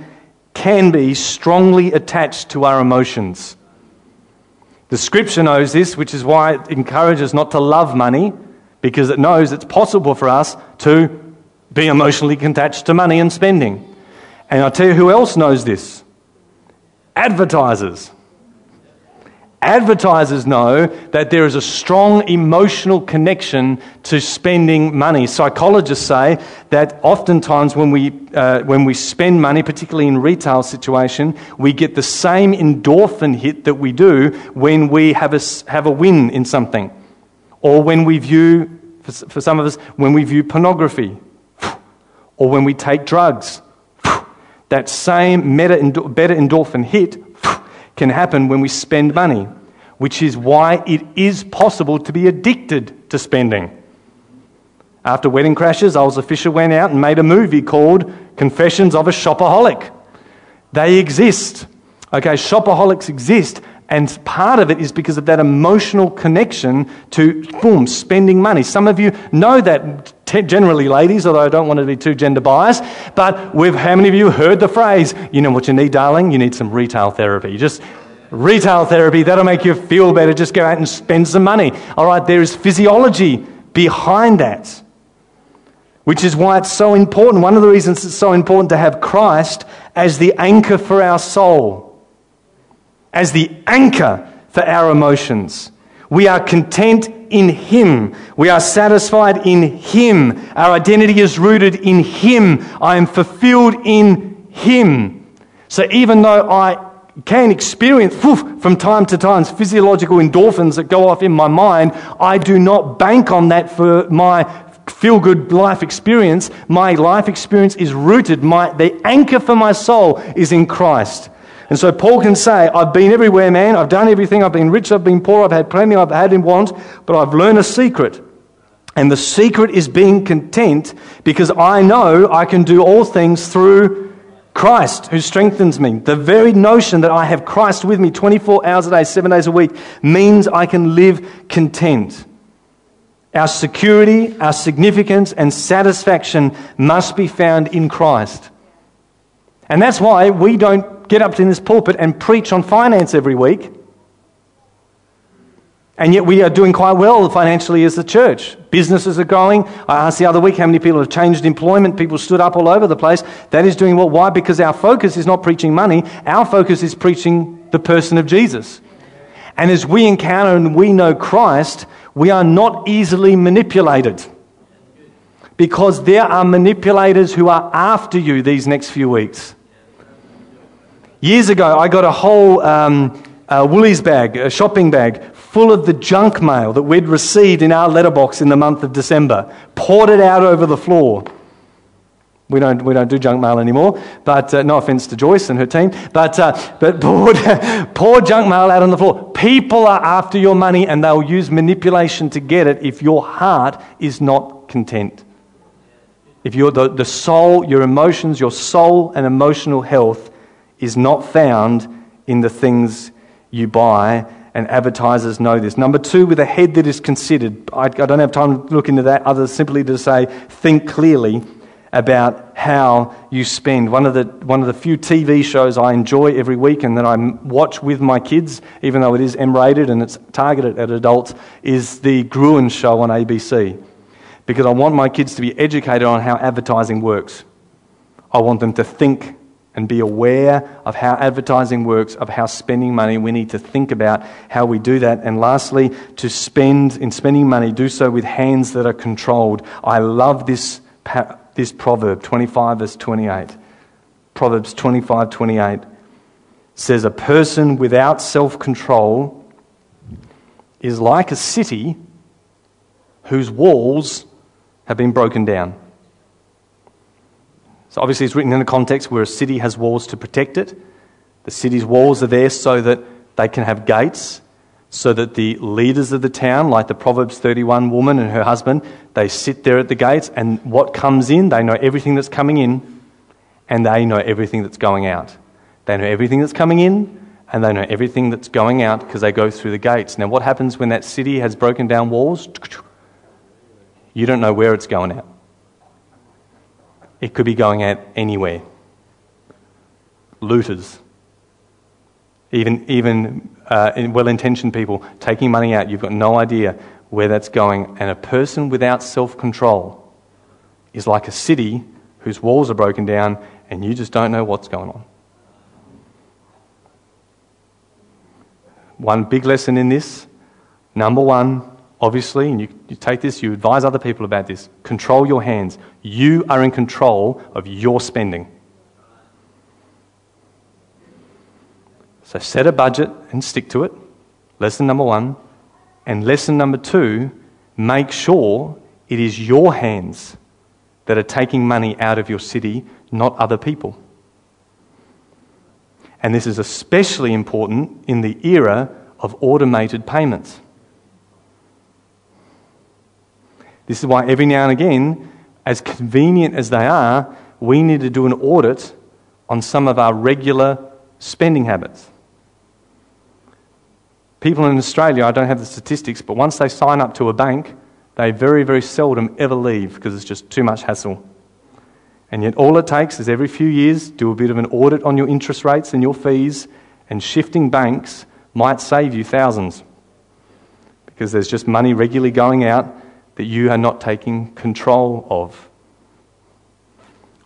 can be strongly attached to our emotions. The Scripture knows this, which is why it encourages not to love money, because it knows it's possible for us to be emotionally attached to money and spending. And I'll tell you who else knows this. Advertisers. Advertisers know that there is a strong emotional connection to spending money. Psychologists say that oftentimes when we uh, when we spend money, particularly in retail situation, we get the same endorphin hit that we do when we have a, have a win in something. Or when we view, for, for some of us, when we view pornography. Or when we take drugs. That same meta, better endorphin hit can happen when we spend money, which is why it is possible to be addicted to spending. After Wedding Crashers, Olza Fisher went out and made a movie called Confessions of a Shopaholic. They exist. Okay, shopaholics exist, and part of it is because of that emotional connection to, boom, spending money. Some of you know that generally, ladies, although I don't want to be too gender biased, but with how many of you heard the phrase, you know what you need, darling? You need some retail therapy. Just retail therapy, that'll make you feel better. Just go out and spend some money. All right, there is physiology behind that, which is why it's so important. One of the reasons it's so important to have Christ as the anchor for our soul, as the anchor for our emotions. We are content in Him. We are satisfied in Him. Our identity is rooted in Him. I am fulfilled in Him. So even though I can experience woof, from time to time physiological endorphins that go off in my mind, I do not bank on that for my feel-good life experience. My life experience is rooted. My, the anchor for my soul is in Christ. And so Paul can say, I've been everywhere, man. I've done everything. I've been rich. I've been poor. I've had plenty. I've had in want. But I've learned a secret. And the secret is being content, because I know I can do all things through Christ who strengthens me. The very notion that I have Christ with me twenty-four hours a day, seven days a week means I can live content. Our security, our significance and satisfaction must be found in Christ. And that's why we don't get up in this pulpit and preach on finance every week. And yet we are doing quite well financially as a church. Businesses are growing. I asked the other week how many people have changed employment. People stood up all over the place. That is doing well. Why? Because our focus is not preaching money. Our focus is preaching the person of Jesus. And as we encounter and we know Christ, we are not easily manipulated. Because there are manipulators who are after you these next few weeks. Years ago, I got a whole um, a Woolies bag, a shopping bag, full of the junk mail that we'd received in our letterbox in the month of December, poured it out over the floor. We don't we don't do junk mail anymore, but uh, no offence to Joyce and her team, but uh, but poured, poured junk mail out on the floor. People are after your money, and they'll use manipulation to get it if your heart is not content. If your the, the soul, your emotions, your soul and emotional health is not found in the things you buy, and advertisers know this. Number two, with a head that is considered. I, I don't have time to look into that other than simply to say, think clearly about how you spend. One of the one of the few T V shows I enjoy every week and that I watch with my kids, even though it is M-rated and it's targeted at adults, is the Gruen show on A B C. Because I want my kids to be educated on how advertising works. I want them to think and be aware of how advertising works, of how spending money, we need to think about how we do that. And lastly, to spend, in spending money, do so with hands that are controlled. I love this this proverb, twenty-five verse twenty-eight. Proverbs twenty-five twenty-eight says, a person without self-control is like a city whose walls have been broken down. So obviously it's written in a context where a city has walls to protect it. The city's walls are there so that they can have gates, so that the leaders of the town, like the Proverbs thirty-one woman and her husband, they sit there at the gates, and what comes in, they know everything that's coming in, and they know everything that's going out. They know everything that's coming in, and they know everything that's going out because they go through the gates. Now what happens when that city has broken down walls? You don't know where it's going out. It could be going out anywhere. Looters. Even even uh, well-intentioned people taking money out. You've got no idea where that's going. And a person without self-control is like a city whose walls are broken down and you just don't know what's going on. One big lesson in this, number one, obviously, and you, you take this, you advise other people about this, control your hands. You are in control of your spending. So set a budget and stick to it. Lesson number one. And lesson number two, make sure it is your hands that are taking money out of your city, not other people. And this is especially important in the era of automated payments. This is why every now and again, as convenient as they are, we need to do an audit on some of our regular spending habits. People in Australia, I don't have the statistics, but once they sign up to a bank, they very, very seldom ever leave because it's just too much hassle. And yet all it takes is every few years, do a bit of an audit on your interest rates and your fees, and shifting banks might save you thousands because there's just money regularly going out that you are not taking control of.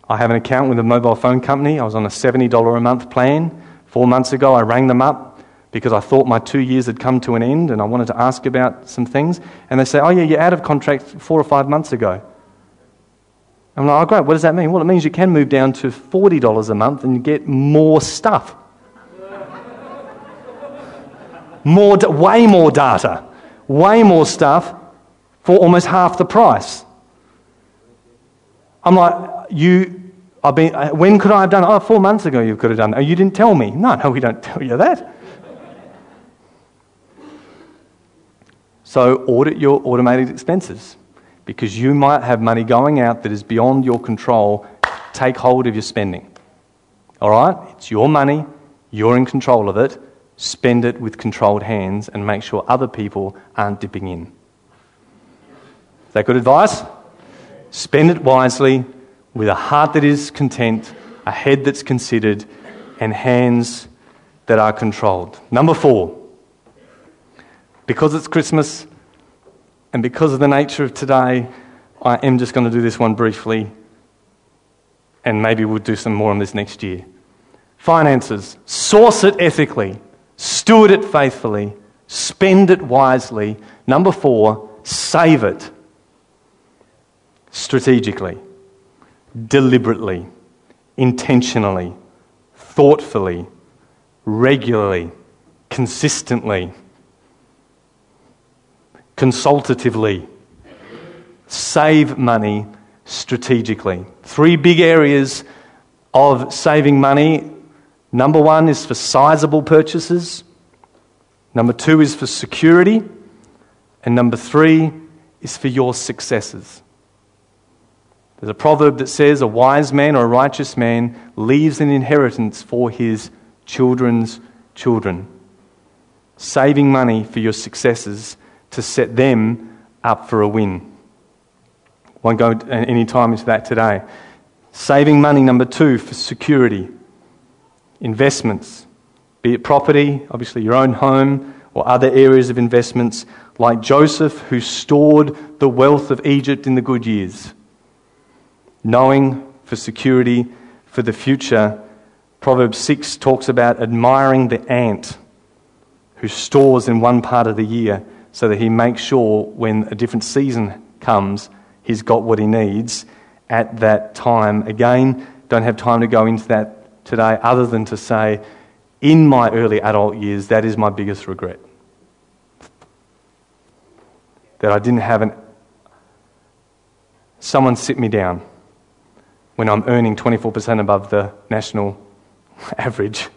I have an account with a mobile phone company. I was on a seventy dollars a month plan. Four months ago, I rang them up because I thought my two years had come to an end and I wanted to ask about some things. And they say, oh yeah, you're out of contract four or five months ago. I'm like, oh great, what does that mean? Well, it means you can move down to forty dollars a month and get more stuff. more, way more data, way more stuff, for almost half the price. I'm like, you, I've been, when could I have done it? Oh, four months ago you could have done it. Oh, you didn't tell me. No, no, we don't tell you that. So audit your automated expenses because you might have money going out that is beyond your control. Take hold of your spending. All right? It's your money. You're in control of it. Spend it with controlled hands and make sure other people aren't dipping in. Is that good advice? Spend it wisely with a heart that is content, a head that's considered, and hands that are controlled. Number four, because it's Christmas and because of the nature of today, I am just going to do this one briefly and maybe we'll do some more on this next year. Finances, source it ethically, steward it faithfully, spend it wisely. Number four, save it. Strategically, deliberately, intentionally, thoughtfully, regularly, consistently, consultatively. Save money strategically. Three big areas of saving money. Number one is for sizable purchases. Number two is for security. And number three is for your successes. There's a proverb that says a wise man or a righteous man leaves an inheritance for his children's children. Saving money for your successes to set them up for a win. Won't go any time into that today. Saving money, number two, for security. Investments, be it property, obviously your own home, or other areas of investments, like Joseph, who stored the wealth of Egypt in the good years. Knowing for security for the future. Proverbs six talks about admiring the ant who stores in one part of the year so that he makes sure when a different season comes, he's got what he needs at that time. Again, don't have time to go into that today other than to say, in my early adult years, that is my biggest regret. That I didn't have an... someone sit me down when I'm earning twenty-four percent above the national average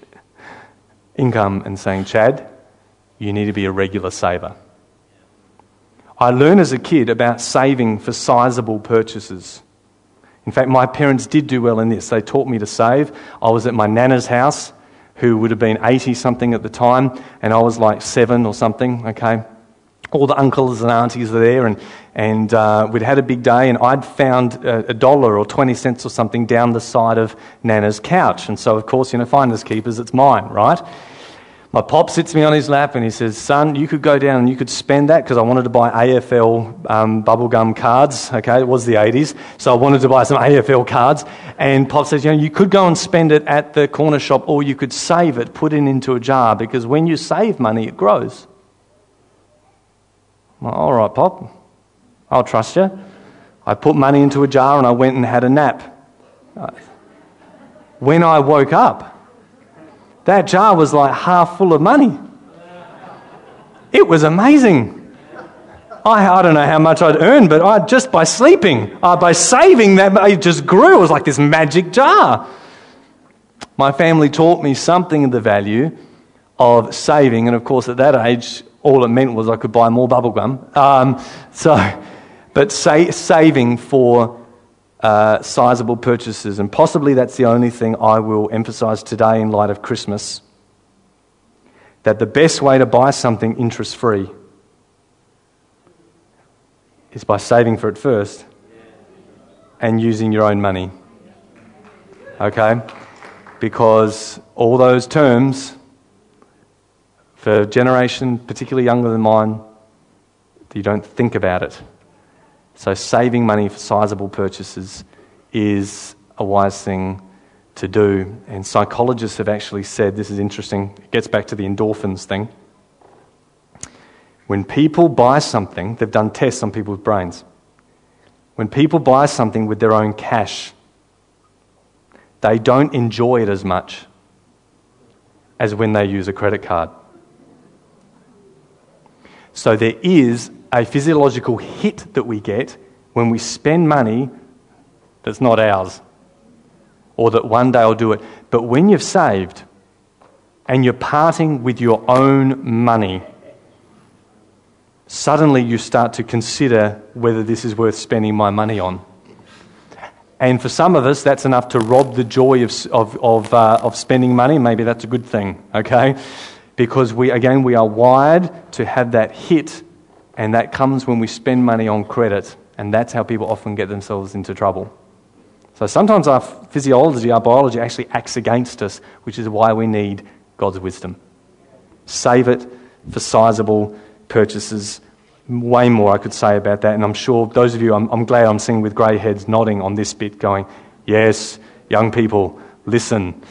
income and saying, Chad, you need to be a regular saver. I learned as a kid about saving for sizable purchases. In fact, my parents did do well in this. They taught me to save. I was at my nana's house, who would have been eighty-something at the time, and I was like seven or something, okay? All the uncles and aunties are there, and, and uh, we'd had a big day, and I'd found a, a dollar or twenty cents or something down the side of Nana's couch. And so, of course, you know, finders keepers, it's mine, right? My pop sits me on his lap and he says, son, you could go down and you could spend that, because I wanted to buy A F L um, bubblegum cards, okay? It was the eighties, so I wanted to buy some A F L cards. And Pop says, you know, you could go and spend it at the corner shop, or you could save it, put it into a jar, because when you save money, it grows. Well, all right, Pop, I'll trust you. I put money into a jar and I went and had a nap. When I woke up, that jar was like half full of money. It was amazing. I, I don't know how much I'd earned, but I, just by sleeping, uh, by saving that, it just grew. It was like this magic jar. My family taught me something of the value of saving, and of course at that age, all it meant was I could buy more bubblegum. Um, so, but sa- saving for uh, sizable purchases, and possibly that's the only thing I will emphasise today in light of Christmas, that the best way to buy something interest-free is by saving for it first and using your own money. Okay? Because all those terms... for a generation, particularly younger than mine, you don't think about it. So saving money for sizable purchases is a wise thing to do. And psychologists have actually said, this is interesting, it gets back to the endorphins thing. When people buy something, they've done tests on people's brains. When people buy something with their own cash, they don't enjoy it as much as when they use a credit card. So there is a physiological hit that we get when we spend money that's not ours, or that one day I'll do it. But when you've saved and you're parting with your own money, suddenly you start to consider whether this is worth spending my money on. And for some of us, that's enough to rob the joy of of of, uh, of spending money. Maybe that's a good thing, okay? Because we, again, we are wired to have that hit, and that comes when we spend money on credit, and that's how people often get themselves into trouble. So sometimes our physiology, our biology actually acts against us, which is why we need God's wisdom. Save it for sizable purchases. Way more I could say about that, and I'm sure those of you, I'm, I'm glad I'm seeing with grey heads nodding on this bit going, yes, young people, listen,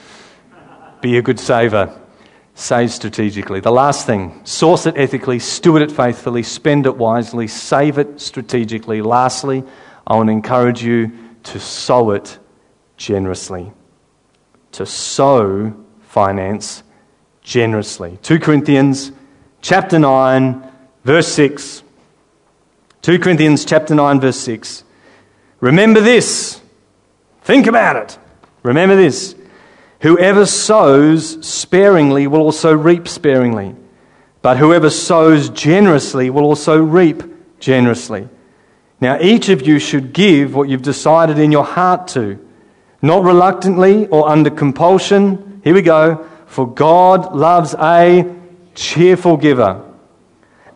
be a good saver. Save strategically. The last thing, source it ethically, steward it faithfully, spend it wisely, save it strategically. Lastly, I want to encourage you to sow it generously. To sow finance generously. Second Corinthians chapter nine, verse six. Second Corinthians chapter nine, verse six. Remember this. Think about it. Remember this. Whoever sows sparingly will also reap sparingly, but whoever sows generously will also reap generously. Now each of you should give what you've decided in your heart to, not reluctantly or under compulsion. Here we go. For God loves a cheerful giver,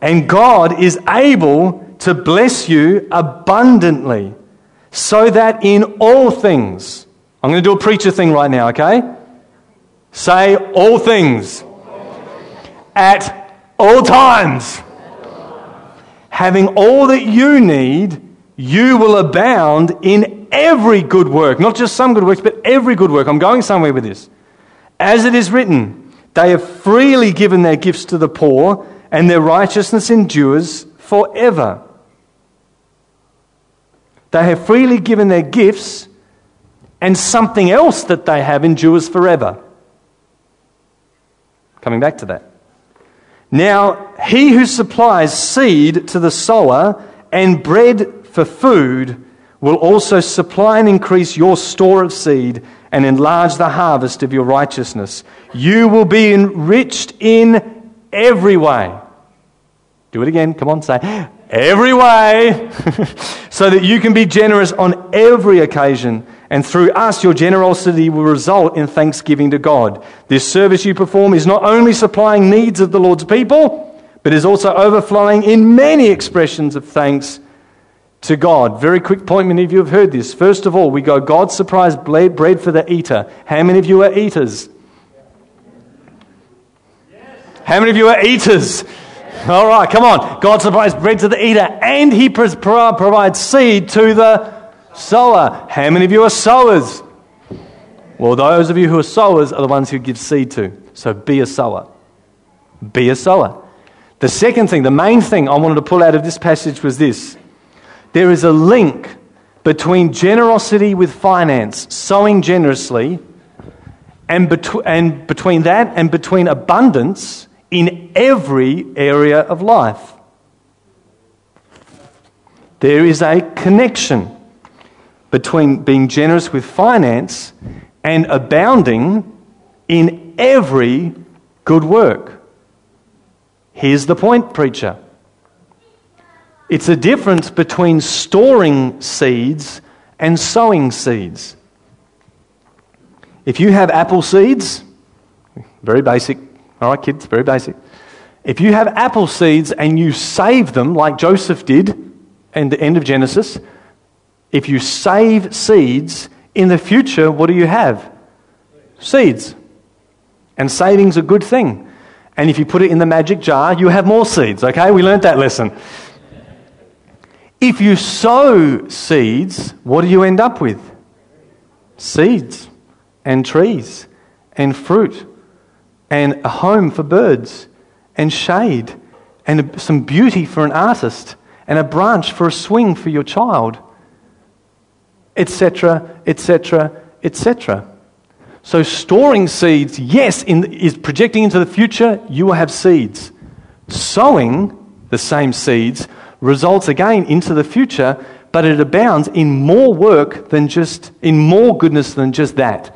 and God is able to bless you abundantly, so that in all things, I'm going to do a preacher thing right now, okay? Say all things. At all times. Having all that you need, you will abound in every good work. Not just some good works, but every good work. I'm going somewhere with this. As it is written, they have freely given their gifts to the poor, and their righteousness endures forever. They have freely given their gifts, and something else that they have endures forever. Coming back to that. Now, he who supplies seed to the sower and bread for food will also supply and increase your store of seed and enlarge the harvest of your righteousness. You will be enriched in every way. Do it again. Come on, say, every way. So that you can be generous on every occasion. And through us, your generosity will result in thanksgiving to God. This service you perform is not only supplying needs of the Lord's people, but is also overflowing in many expressions of thanks to God. Very quick point, many of you have heard this. First of all, we go, God supplies bread for the eater. How many of you are eaters? Yes. How many of you are eaters? Yes. All right, come on. God supplies bread to the eater, and he provides seed to the sower. How many of you are sowers? Well, those of you who are sowers are the ones who give seed to. So be a sower. Be a sower. The second thing, the main thing I wanted to pull out of this passage was this. There is a link between generosity with finance, sowing generously, and, betw- and between that and between abundance in every area of life. There is a connection between being generous with finance and abounding in every good work. Here's the point, preacher. It's a difference between storing seeds and sowing seeds. If you have apple seeds, very basic, all right kids, very basic. If you have apple seeds and you save them like Joseph did in the end of Genesis, if you save seeds, in the future, what do you have? Seeds. And saving's a good thing. And if you put it in the magic jar, you have more seeds, okay? We learned that lesson. If you sow seeds, what do you end up with? Seeds and trees and fruit and a home for birds and shade and some beauty for an artist and a branch for a swing for your child, et cetera, et cetera, et cetera. So storing seeds, yes, in, is projecting into the future, you will have seeds. Sowing the same seeds results again into the future, but it abounds in more work than just, in more goodness than just that.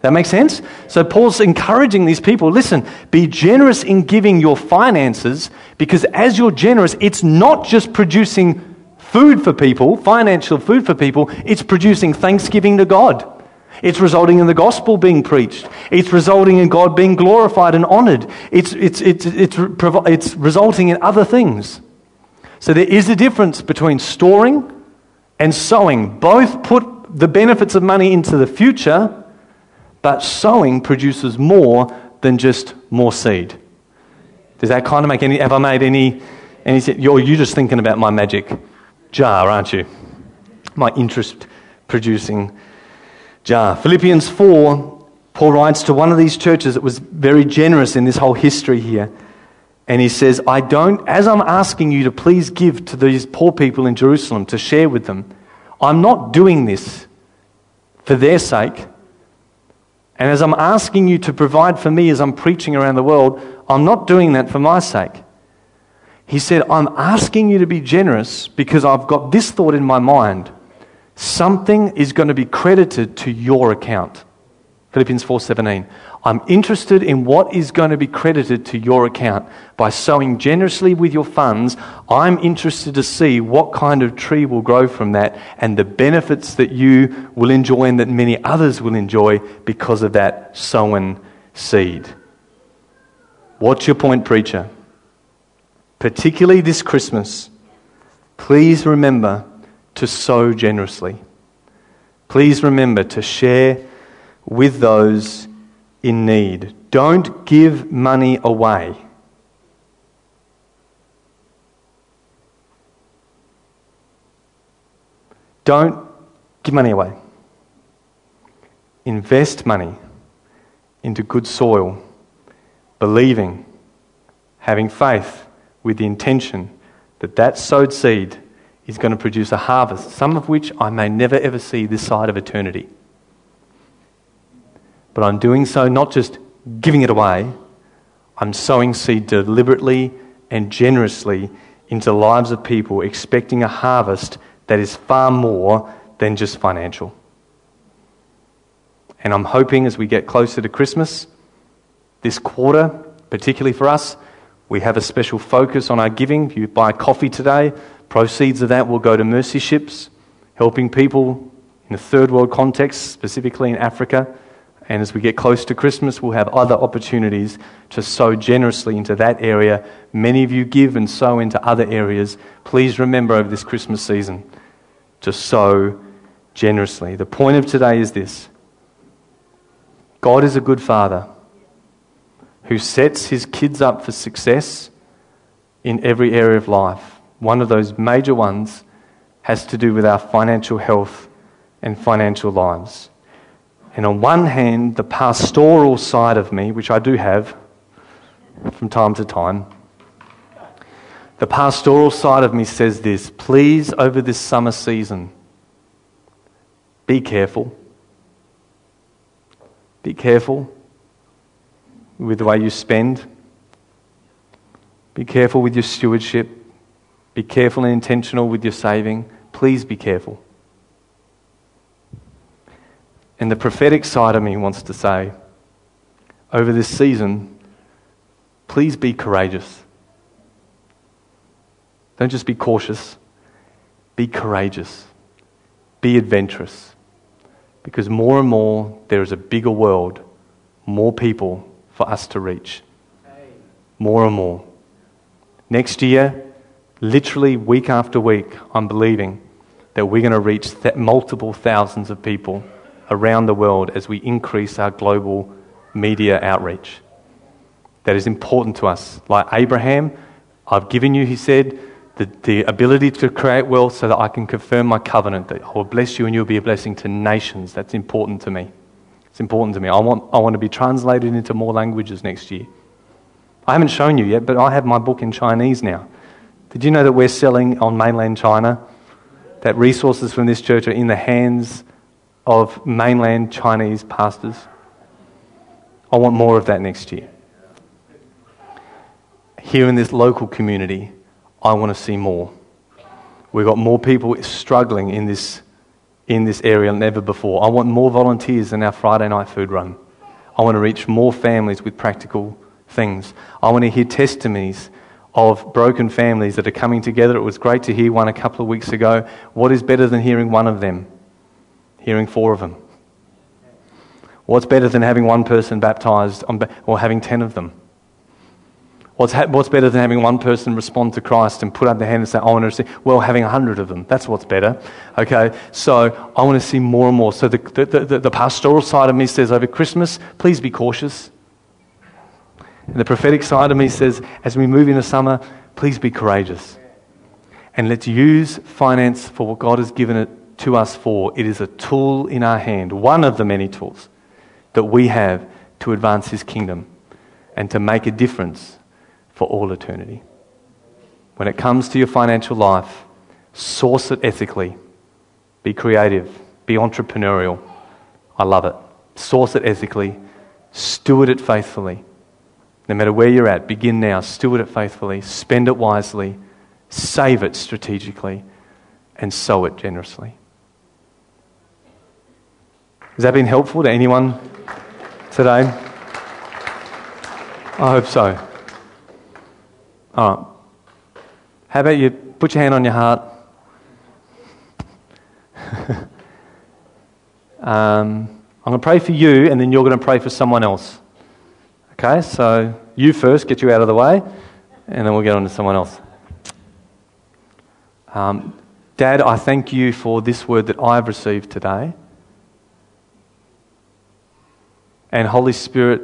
That makes sense? So Paul's encouraging these people, listen, be generous in giving your finances, because as you're generous, it's not just producing food for people, financial food for people, it's producing thanksgiving to God. It's resulting in the gospel being preached. It's resulting in God being glorified and honored. It's, it's, it's, it's, it's, it's resulting in other things. So there is a difference between storing and sowing. Both put the benefits of money into the future, but sowing produces more than just more seed. Does that kind of make any, have I made any, any sense? You're, you're just thinking about my magic jar, aren't you? My interest-producing jar. Philippians four, Paul writes to one of these churches that was very generous in this whole history here. And he says, I don't, as I'm asking you to please give to these poor people in Jerusalem, to share with them, I'm not doing this for their sake. And as I'm asking you to provide for me as I'm preaching around the world, I'm not doing that for my sake. He said, I'm asking you to be generous because I've got this thought in my mind. Something is going to be credited to your account. Philippians four seventeen. I'm interested in what is going to be credited to your account. By sowing generously with your funds, I'm interested to see what kind of tree will grow from that and the benefits that you will enjoy and that many others will enjoy because of that sown seed. What's your point, preacher? Particularly this Christmas, please remember to sow generously. please remember to share with those in need. Don't give money away. Don't give money away. Invest money into good soil, believing, having faith with the intention that that sowed seed is going to produce a harvest, some of which I may never ever see this side of eternity. But I'm doing so not just giving it away, I'm sowing seed deliberately and generously into the lives of people, expecting a harvest that is far more than just financial. And I'm hoping as we get closer to Christmas, this quarter, particularly for us, we have a special focus on our giving. If you buy coffee today, proceeds of that will go to Mercy Ships, helping people in the third world context, specifically in Africa. And as we get close to Christmas, we'll have other opportunities to sow generously into that area. Many of you give and sow into other areas. Please remember over this Christmas season to sow generously. The point of today is this: God is a good father who sets his kids up for success in every area of life. One of those major ones has to do with our financial health and financial lives. And on one hand, the pastoral side of me, which I do have from time to time, the pastoral side of me says this: please, over this summer season, be careful. Be careful with the way you spend. Be careful with your stewardship. Be careful and intentional with your saving. Please be careful. And the prophetic side of me wants to say, over this season, please be courageous. Don't just be cautious. Be courageous. Be adventurous. Because more and more, there is a bigger world, more people for us to reach. More and more. Next year, literally week after week, I'm believing that we're going to reach th- multiple thousands of people around the world as we increase our global media outreach. That is important to us. Like Abraham, I've given you, he said, the, the ability to create wealth so that I can confirm my covenant, that I will bless you and you'll be a blessing to nations. That's important to me. It's important to me. I want, I want to be translated into more languages next year. I haven't shown you yet, but I have my book in Chinese now. Did you know that we're selling on mainland China? That resources from this church are in the hands of mainland Chinese pastors. I want more of that next year. Here in this local community, I want to see more. We've got more people struggling in this in this area than ever before. I want more volunteers in our Friday night food run. I want to reach more families with practical things. I want to hear testimonies of broken families that are coming together. It was great to hear one a couple of weeks ago. What is better than hearing one of them? Hearing four of them. What's better than having one person baptized or having ten of them? What's ha- what's better than having one person respond to Christ and put up their hand and say, I want to receive? Well, having a hundred of them. That's what's better. Okay, so I want to see more and more. So the, the, the, the pastoral side of me says over Christmas, please be cautious. And the prophetic side of me says, as we move into summer, please be courageous. And let's use finance for what God has given it to us for. It is a tool in our hand, one of the many tools that we have to advance his kingdom and to make a difference for all eternity. When it comes to your financial life, source it ethically. Be creative. Be entrepreneurial. I love it. Source it ethically. Steward it faithfully. No matter where you're at, begin now. Steward it faithfully. Spend it wisely. Save it strategically. And sow it generously. Has that been helpful to anyone today? I hope so. All right. How about you put your hand on your heart? um, I'm going to pray for you, and then you're going to pray for someone else. Okay, so you first, get you out of the way, and then we'll get on to someone else. Um, Dad, I thank you for this word that I've received today. and Holy Spirit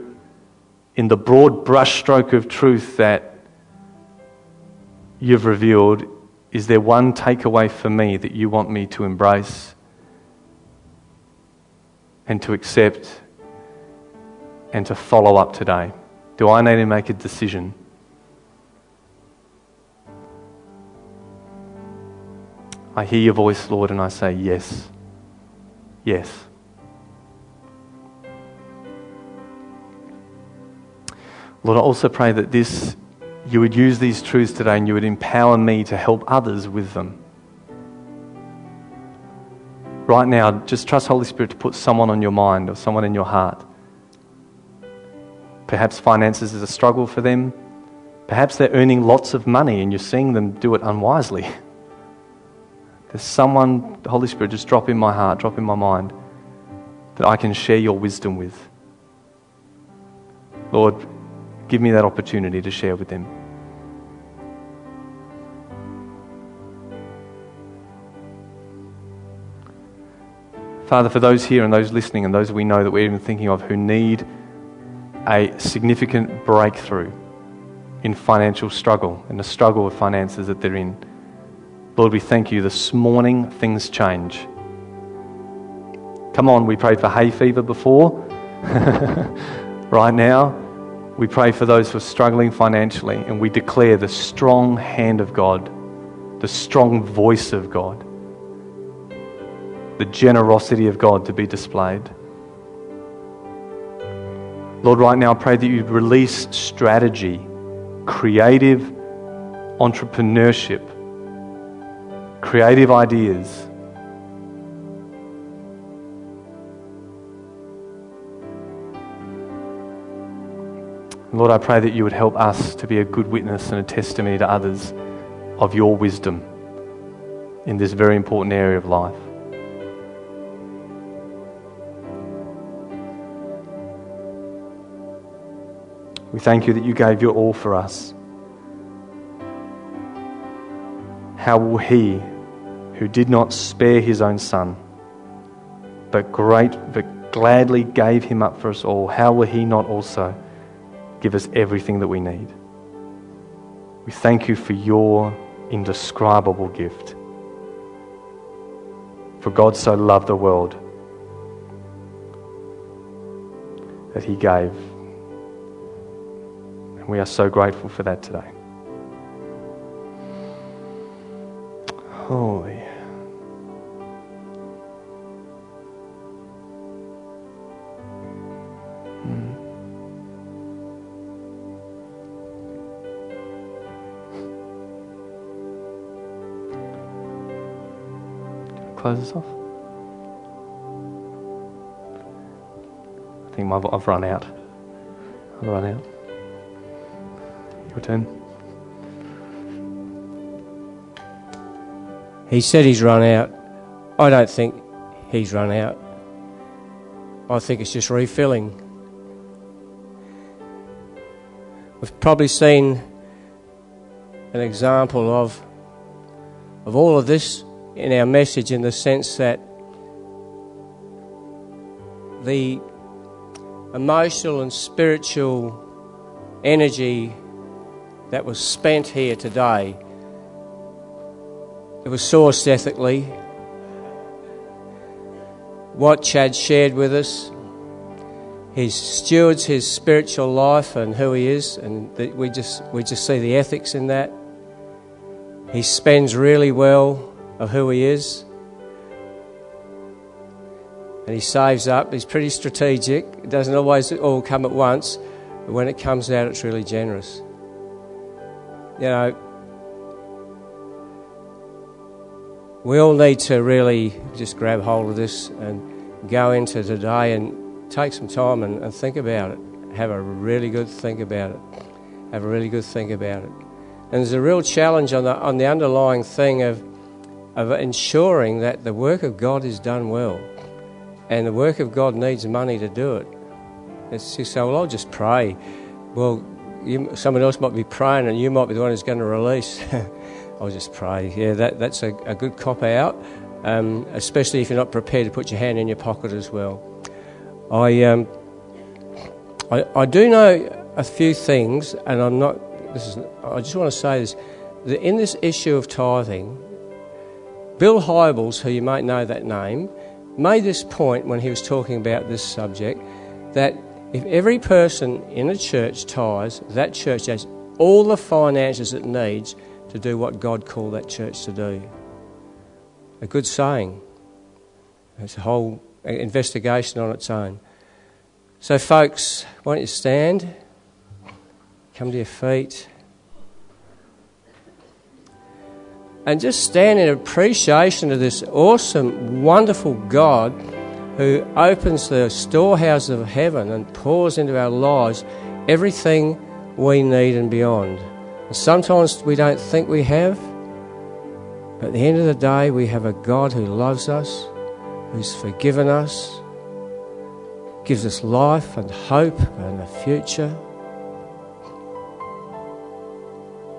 in the broad brushstroke of truth that you've revealed, is there one takeaway for me that you want me to embrace and to accept and to follow up today? Do I need to make a decision? I hear your voice, Lord, and I say yes. Yes. Lord, I also pray that this, you would use these truths today and you would empower me to help others with them. Right now, just trust Holy Spirit to put someone on your mind or someone in your heart. Perhaps finances is a struggle for them. Perhaps they're earning lots of money and you're seeing them do it unwisely. There's someone, Holy Spirit, just drop in my heart, drop in my mind, that I can share your wisdom with. Lord, give me that opportunity to share with them. Father, for those here and those listening and those we know that we're even thinking of who need a significant breakthrough in financial struggle and the struggle with finances that they're in, Lord, we thank you. This morning, things change. Come on, we prayed for hay fever before. Right now, we pray for those who are struggling financially, and we declare the strong hand of God, the strong voice of God, the generosity of God to be displayed. Lord, right now, I pray that you'd release strategy, creative entrepreneurship, creative ideas. Lord, I pray that you would help us to be a good witness and a testimony to others of your wisdom in this very important area of life. We thank you that you gave your all for us. How will he who did not spare his own son, but great, but gladly gave him up for us all, how will he not also give us everything that we need? We thank you for your indescribable gift. For God so loved the world that he gave. And we are so grateful for that today. Holy. Mm. Close this off. I think my, I've run out. I've run out. Your turn. He said he's run out. I don't think he's run out. I think it's just refilling. We've probably seen an example of of all of this in our message, in the sense that the emotional and spiritual energy that was spent here today, it was sourced ethically. What Chad shared with us, he stewards his spiritual life and who he is, and the, we just we just see the ethics in that. He spends really well of who he is, and he saves up. He's pretty strategic. It doesn't always all come at once, but when it comes out, it's really generous. You know. We all need to really just grab hold of this and go into today and take some time and, and think about it. Have a really good think about it. Have a really good think about it. And there's a real challenge on the on the underlying thing of of ensuring that the work of God is done well. And the work of God needs money to do it. It's just, so well, I'll just pray. Well, you, someone else might be praying and you might be the one who's going to release. I'll just pray. Yeah, that, that's a, a good cop-out, um, especially if you're not prepared to put your hand in your pocket as well. I um, I, I do know a few things, and I'm not, this is, I just want to say this, that in this issue of tithing, Bill Hybels, who you might know that name, made this point when he was talking about this subject, that if every person in a church tithes, that church has all the finances it needs to do what God called that church to do. A good saying. It's a whole investigation on its own. So folks, why don't you stand? Come to your feet. And just stand in appreciation of this awesome, wonderful God who opens the storehouse of heaven and pours into our lives everything we need and beyond. And sometimes we don't think we have, but at the end of the day, we have a God who loves us, who's forgiven us, gives us life and hope and a future.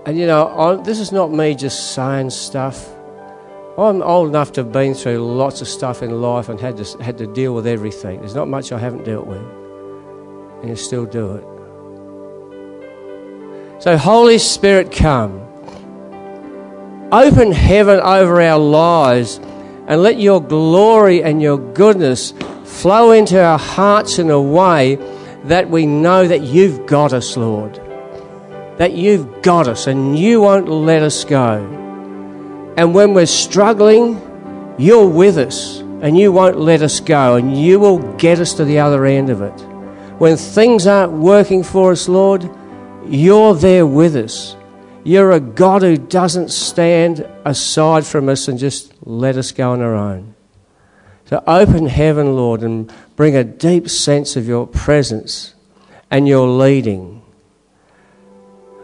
And you know, I, this is not me just saying stuff. I'm old enough to have been through lots of stuff in life and had to, had to deal with everything. There's not much I haven't dealt with. And you still do it. So Holy Spirit, come. Open heaven over our lives and let your glory and your goodness flow into our hearts in a way that we know that you've got us, Lord. That you've got us and you won't let us go. And when we're struggling, you're with us and you won't let us go and you will get us to the other end of it. When things aren't working for us, Lord, you're there with us. You're a God who doesn't stand aside from us and just let us go on our own. So open heaven, Lord, and bring a deep sense of your presence and your leading.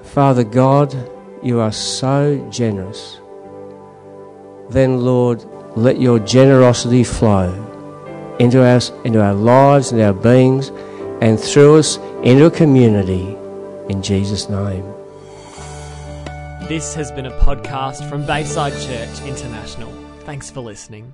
Father God, you are so generous. Then, Lord, let your generosity flow into our, into our lives and our beings and through us into a community in Jesus' name. This has been a podcast from Bayside Church International. Thanks for listening.